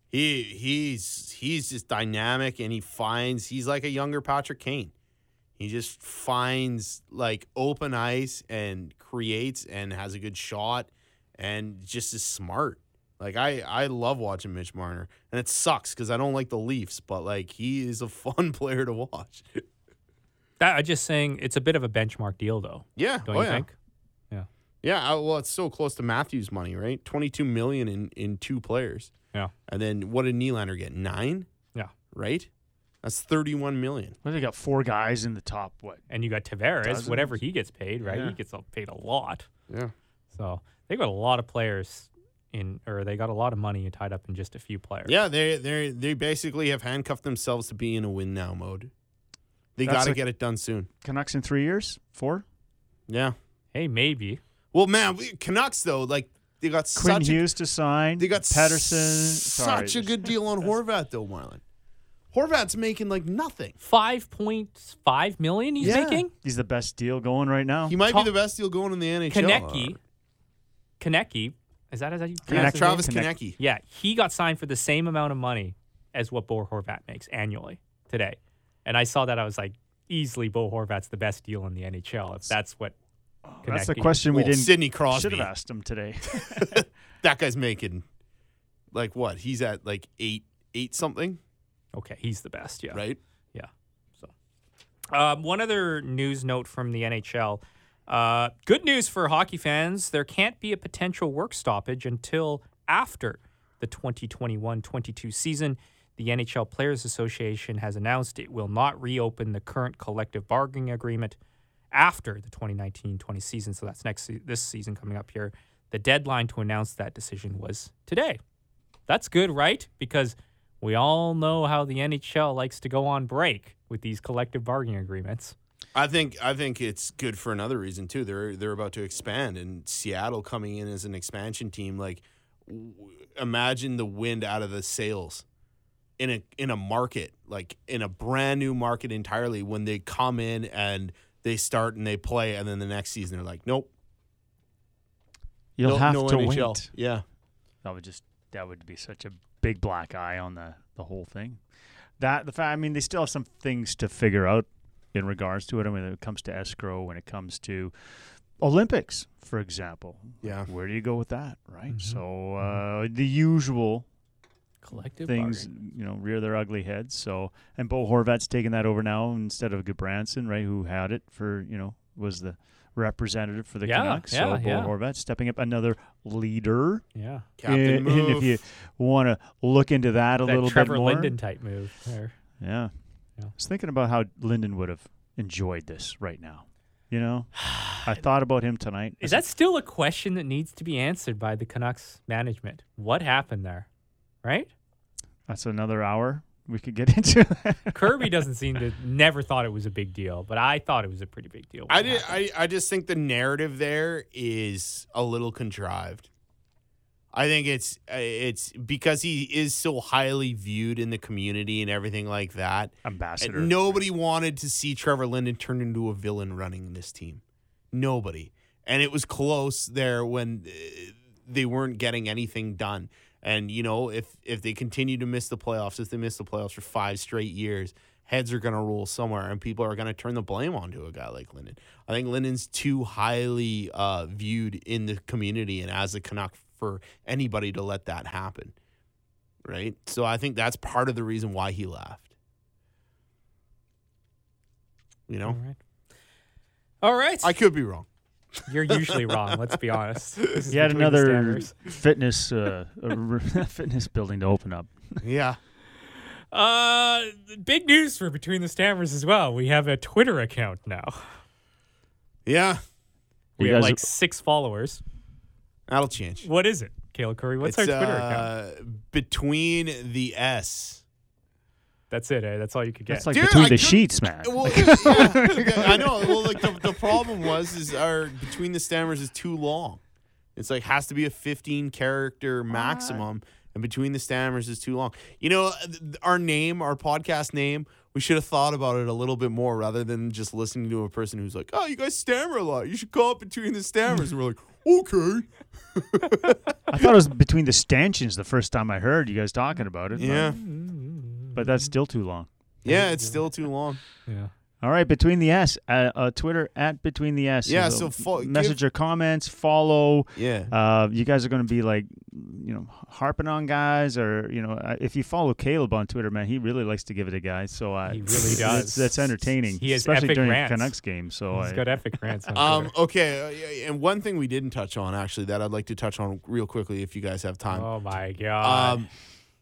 He's just dynamic, and he's like a younger Patrick Kane. He just finds open ice and creates and has a good shot and just is smart. I love watching Mitch Marner, and it sucks because I don't like the Leafs, but he is a fun player to watch. I'm just saying it's a bit of a benchmark deal, though. Yeah. Don't you think? Yeah. Yeah. Well, it's so close to Matthews' money, right? $22 million in two players. Yeah. And then what did Nylander get? 9. Yeah. Right. That's $31 million. Well, they got 4 guys in the top, and you got Tavares, dozens. Whatever he gets paid, right? Yeah. He gets paid a lot. Yeah. So they got a lot of players they got a lot of money tied up in just a few players. Yeah, they basically have handcuffed themselves to be in a win now mode. They got to get it done soon. Canucks in 3 years, 4. Yeah. Hey, maybe. Well, man, Canucks though, they got Quinn Hughes to sign. They got Pettersson. Such a good deal on Horvat though, Marlon. Horvat's making nothing. $5.5 million he's making? He's the best deal going right now. He might be the best deal going in the NHL. Konecki. Is that how you pronounce it? Travis Konecki. Yeah, he got signed for the same amount of money as what Bo Horvat makes annually today. And I saw that. I was like, easily Bo Horvat's the best deal in the NHL. If that's what Konecki. That's the question we didn't. Sidney Crosby. Should have asked him today. That guy's making, what? He's at, eight something? Okay, he's the best, yeah. Right? Yeah. So, one other news note from the NHL. Good news for hockey fans. There can't be a potential work stoppage until after the 2021-22 season. The NHL Players Association has announced it will not reopen the current collective bargaining agreement after the 2019-20 season. So that's this season coming up here. The deadline to announce that decision was today. That's good, right? Because we all know how the NHL likes to go on break with these collective bargaining agreements. I think it's good for another reason too. They're about to expand, and Seattle coming in as an expansion team. Imagine the wind out of the sails in a market, in a brand new market entirely. When they come in and they start and they play, and then the next season they're like, nope. You'll have to wait. Yeah, that would be such a big black eye on the whole thing. They still have some things to figure out in regards to it. I mean, when it comes to escrow, when it comes to Olympics, for example. Yeah. Where do you go with that, right? Mm-hmm. So the usual collective things, rear their ugly heads. So, and Bo Horvat's taking that over now instead of Gudbranson, right? Who had it for, was the representative for the Canucks. Yeah, so Bo Horvat stepping up, another leader. Yeah. Captain move. And if you want to look into that little bit more. Trevor Linden type move there. Yeah. I was thinking about how Linden would have enjoyed this right now. I thought about him tonight. Is that still a question that needs to be answered by the Canucks management? What happened there? Right? That's another hour. we could get into that. Kirby doesn't seem to never thought it was a big deal, but I thought it was a pretty big deal. I just think the narrative there is a little contrived. I think it's because he is so highly viewed in the community and everything like that. Ambassador. And nobody wanted to see Trevor Linden turn into a villain running this team. Nobody. And it was close there when they weren't getting anything done. And, you know, if they continue to miss the playoffs, if they miss the playoffs for 5 straight years, heads are going to roll somewhere and people are going to turn the blame onto a guy like Linden. I think Linden's too highly viewed in the community and as a Canuck for anybody to let that happen, right? So I think that's part of the reason why he left. You know? All right. I could be wrong. You're usually wrong. Let's be honest. You had another fitness fitness building to open up. Yeah. Big news for Between the Stammers as well. We have a Twitter account now. Yeah. We have like 6 followers. That'll change. What is it, Caleb Curry? What's our Twitter account? Between the S. That's it, eh? That's all you could get. That's like dude, between the sheets, man. Well, yeah, I know. Well, like the problem is our Between the Stammers is too long. It's like has to be a 15-character maximum, and Between the Stammers is too long. You know, our name, our podcast name, we should have thought about it a little bit more rather than just listening to a person who's like, oh, you guys stammer a lot. You should call it Between the Stammers. And we're like, okay. I thought it was Between the Stanchions the first time I heard you guys talking about it. Yeah. But that's still too long. Yeah, it's still too long. Yeah. All right, Between the S. Twitter at Between the S. Yeah, so message your comments, follow. Yeah. You guys are going to be like, you know, harping on guys or, you know, if you follow Caleb on Twitter, man, he really likes to give it a guy. So he really does. That's entertaining. He has especially epic during rants. Canucks games. So he's got epic rants on Twitter. Okay, and one thing we didn't touch on, actually, that I'd like to touch on real quickly if you guys have time. Oh, my God.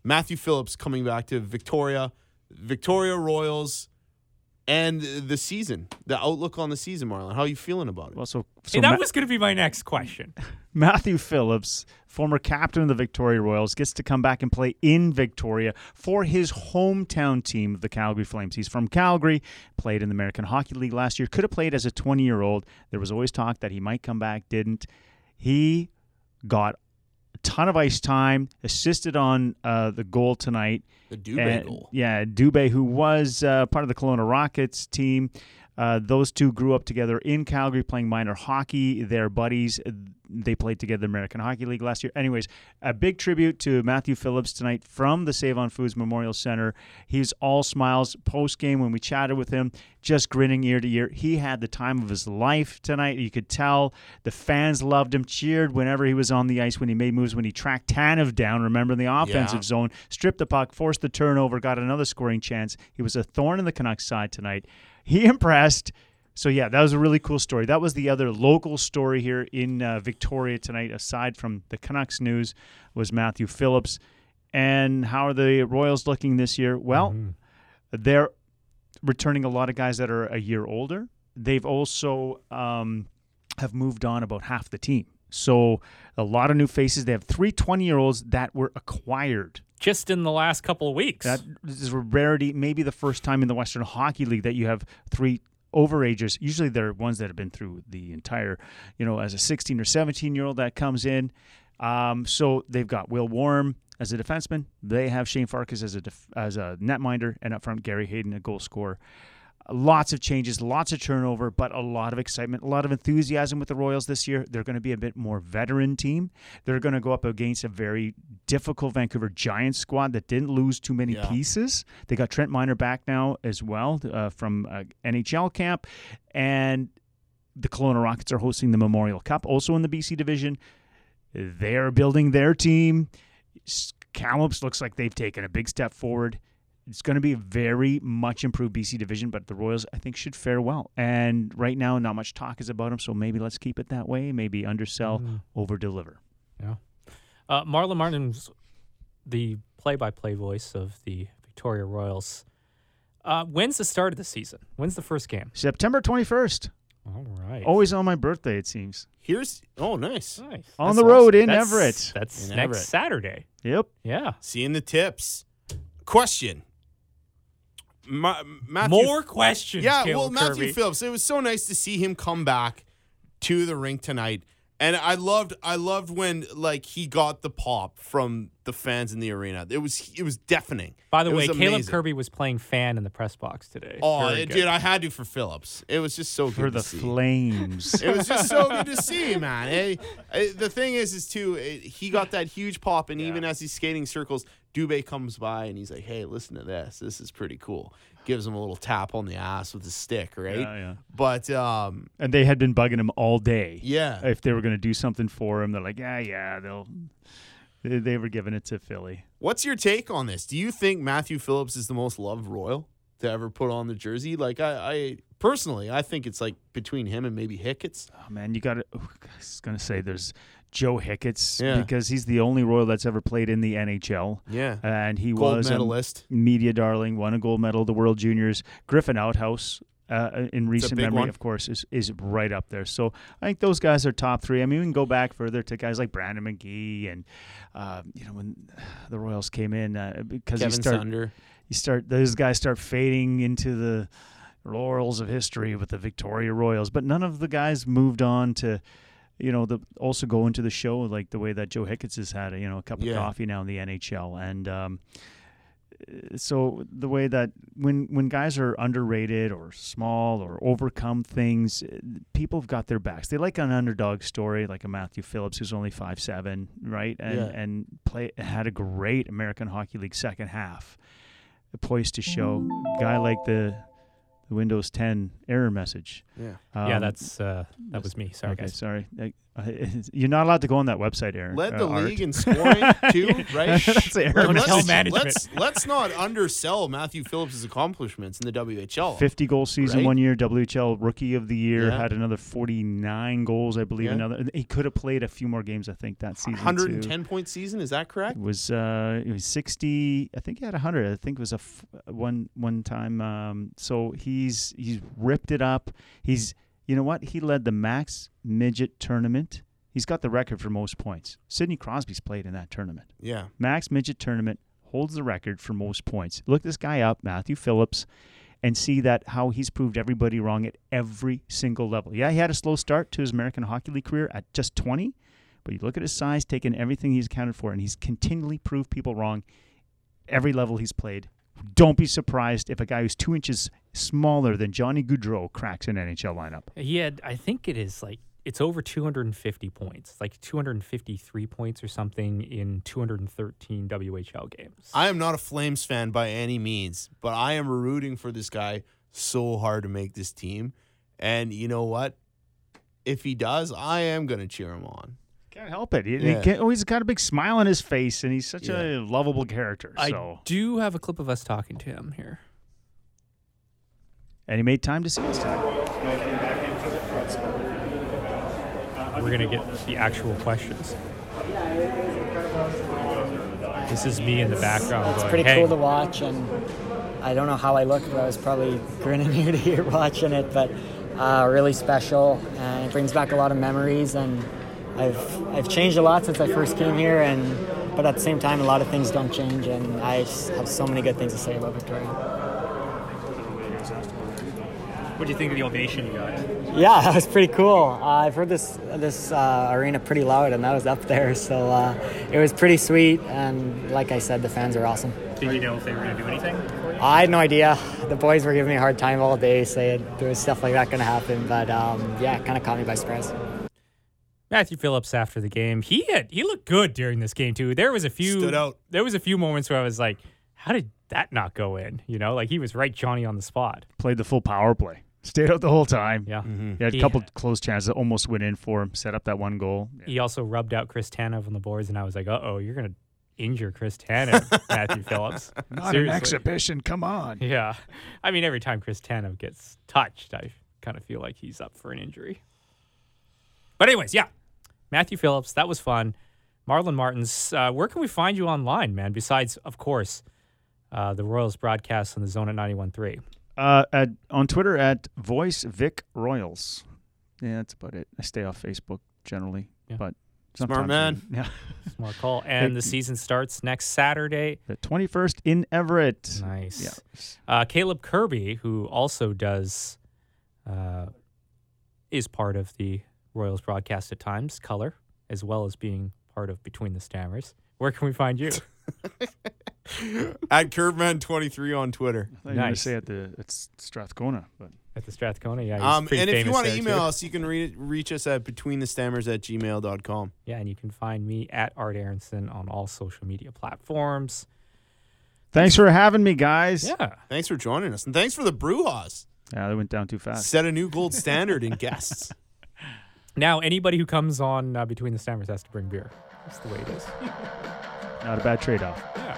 Matthew Phillips coming back to Victoria Royals, and the season, the outlook on the season, Marlon. How are you feeling about it? Well, so that was going to be my next question. Matthew Phillips, former captain of the Victoria Royals, gets to come back and play in Victoria for his hometown team, the Calgary Flames. He's from Calgary, played in the American Hockey League last year, could have played as a 20-year-old. There was always talk that he might come back, didn't. He got ton of ice time, assisted on the goal tonight. The Dubé goal. Yeah, Dubé, who was part of the Kelowna Rockets team. Those two grew up together in Calgary playing minor hockey. They're buddies. They played together in the American Hockey League last year. Anyways, a big tribute to Matthew Phillips tonight from the Save on Foods Memorial Center. He's all smiles post-game when we chatted with him, just grinning ear to ear. He had the time of his life tonight. You could tell the fans loved him, cheered whenever he was on the ice, when he made moves, when he tracked Tanev down, remember, in the offensive zone, stripped the puck, forced the turnover, got another scoring chance. He was a thorn in the Canucks' side tonight. He impressed. So, yeah, that was a really cool story. That was the other local story here in Victoria tonight, aside from the Canucks news, was Matthew Phillips. And how are the Royals looking this year? Well, they're returning a lot of guys that are a year older. They've also have moved on about half the team. So a lot of new faces. They have 3 20-year-olds that were acquired just in the last couple of weeks. That is a rarity. Maybe the first time in the Western Hockey League that you have 3 overagers. Usually they're ones that have been through the entire, you know, as a 16 or 17-year-old that comes in. So they've got Will Warm as a defenseman. They have Shane Farkas as a netminder, and up front Gary Hayden, a goal scorer. Lots of changes, lots of turnover, but a lot of excitement, a lot of enthusiasm with the Royals this year. They're going to be a bit more veteran team. They're going to go up against a very difficult Vancouver Giants squad that didn't lose too many pieces. They got Trent Miner back now as well from NHL camp. And the Kelowna Rockets are hosting the Memorial Cup, also in the BC division. They're building their team. Kamloops looks like they've taken a big step forward. It's going to be a very much improved BC division, but the Royals, I think, should fare well. And right now, not much talk is about them, so maybe let's keep it that way. Maybe undersell, over-deliver. Yeah. Marlon Martins, the play-by-play voice of the Victoria Royals. When's the start of the season? When's the first game? September 21st. All right. Always on my birthday, it seems. Oh, nice. On that's the road awesome. In that's, Everett. That's in next Everett. Saturday. Yep. Yeah. Seeing the tips. Question. More questions. Yeah, Caleb Matthew Phillips. It was so nice to see him come back to the rink tonight, and I loved when like he got the pop from the fans in the arena. It was deafening. By the way, Caleb Kirby was playing fan in the press box today. Oh, dude, I had to for Phillips. It was just so good to see. For the Flames. It was just so good to see, man. The thing is, he got that huge pop, and even as he's skating circles, Dubé comes by and he's like, hey, listen to this. This is pretty cool. Gives him a little tap on the ass with his stick, right? Yeah. But and they had been bugging him all day. Yeah. If they were going to do something for him, they're like, they were giving it to Philly. What's your take on this? Do you think Matthew Phillips is the most loved Royal to ever put on the jersey? Like, I personally, I think it's like between him and maybe Hicketts. Oh, man, you got to – I was going to say there's – Joe Hicketts, because he's the only Royal that's ever played in the NHL. Yeah. And he was a media darling, won a gold medal at the World Juniors. Griffin Outhouse, in recent memory, of course, is right up there. So I think those guys are top three. I mean, we can go back further to guys like Brandon McGee and, when the Royals came in. Because Kevin Sunder. Those guys start fading into the laurels of history with the Victoria Royals. But none of the guys moved on to... also go into the show like the way that Joe Hicketts has had a cup of coffee now in the NHL. And so the way that when guys are underrated or small or overcome things, people have got their backs. They like an underdog story like a Matthew Phillips who's only 5'7", right? And had a great American Hockey League second half. Poised to show. Guy like the Windows 10 error message. Yeah, that was me. Sorry, guys. Sorry. You're not allowed to go on that website, Aaron. Led the league in scoring, too, right? That's error management. Let's not undersell Matthew Phillips' accomplishments in the WHL. 50-goal season one year, WHL Rookie of the Year, had another 49 goals, I believe. Another. He could have played a few more games, I think, that season, 110-point season, is that correct? It was 60. I think he had 100. I think it was one time. So he's ripped it up. You know what? He led the Max Midget Tournament. He's got the record for most points. Sidney Crosby's played in that tournament. Yeah. Max Midget Tournament holds the record for most points. Look this guy up, Matthew Phillips, and see that how he's proved everybody wrong at every single level. Yeah, he had a slow start to his American Hockey League career at just 20, but you look at his size, taking everything he's accounted for, and he's continually proved people wrong every level he's played. Don't be surprised if a guy who's 2 inches smaller than Johnny Gaudreau cracks an NHL lineup. He had, I think it is like, it's over 250 points, like 253 points or something in 213 WHL games. I am not a Flames fan by any means, but I am rooting for this guy so hard to make this team. And you know what? If he does, I am going to cheer him on. Can't help it. He's got a big smile on his face, and he's such a lovable character. I do have a clip of us talking to him here. And he made time to see us today. We're going to get the actual questions. This is me in the background. It's pretty cool to watch, and I don't know how I looked, but I was probably grinning ear to ear watching it, but really special, and it brings back a lot of memories, and I've changed a lot since I first came here, but at the same time, a lot of things don't change, and I have so many good things to say about Victoria. What do you think of the ovation you got? Yeah, that was pretty cool. I've heard this arena pretty loud, and that was up there, so it was pretty sweet, and like I said, the fans are awesome. Did you know if they were going to do anything for you? I had no idea. The boys were giving me a hard time all day, saying there was stuff like that going to happen, but it kind of caught me by surprise. Matthew Phillips after the game, he looked good during this game too. There was a few moments where I was like, "How did that not go in?" Like he was right Johnny on the spot. Played the full power play, stayed out the whole time. Yeah, mm-hmm. He had a couple close chances that almost went in for him. Set up that one goal. Yeah. He also rubbed out Chris Tanev on the boards, and I was like, "Uh oh, you're gonna injure Chris Tanev, Matthew Phillips." Not seriously. An exhibition. Come on. Yeah, I mean every time Chris Tanev gets touched, I kind of feel like he's up for an injury. But anyways, yeah, Matthew Phillips, that was fun. Marlon Martins, where can we find you online, man? Besides, of course, the Royals broadcast on the Zone at 91.3. On Twitter at VoiceVicRoyals. Yeah, that's about it. I stay off Facebook generally, but Sometimes. Smart man. Yeah. Smart call. And the season starts next Saturday. The 21st in Everett. Nice. Yeah. Caleb Kirby, who also does, is part of the Royals broadcast at times, color, as well as being part of Between the Stammers. Where can we find you? At CurveMan23 on Twitter. I thought you were going to say it's Strathcona, but... At the Strathcona, yeah. And if you want to email us, you can reach us at betweenthestammers@gmail.com. Yeah, and you can find me at Art Aronson on all social media platforms. Thanks for having me, guys. Yeah. Thanks for joining us. And thanks for the brouhahas. Yeah, they went down too fast. Set a new gold standard in guests. Now, anybody who comes on Between the Stammers has to bring beer. That's the way it is. Not a bad trade-off. Yeah.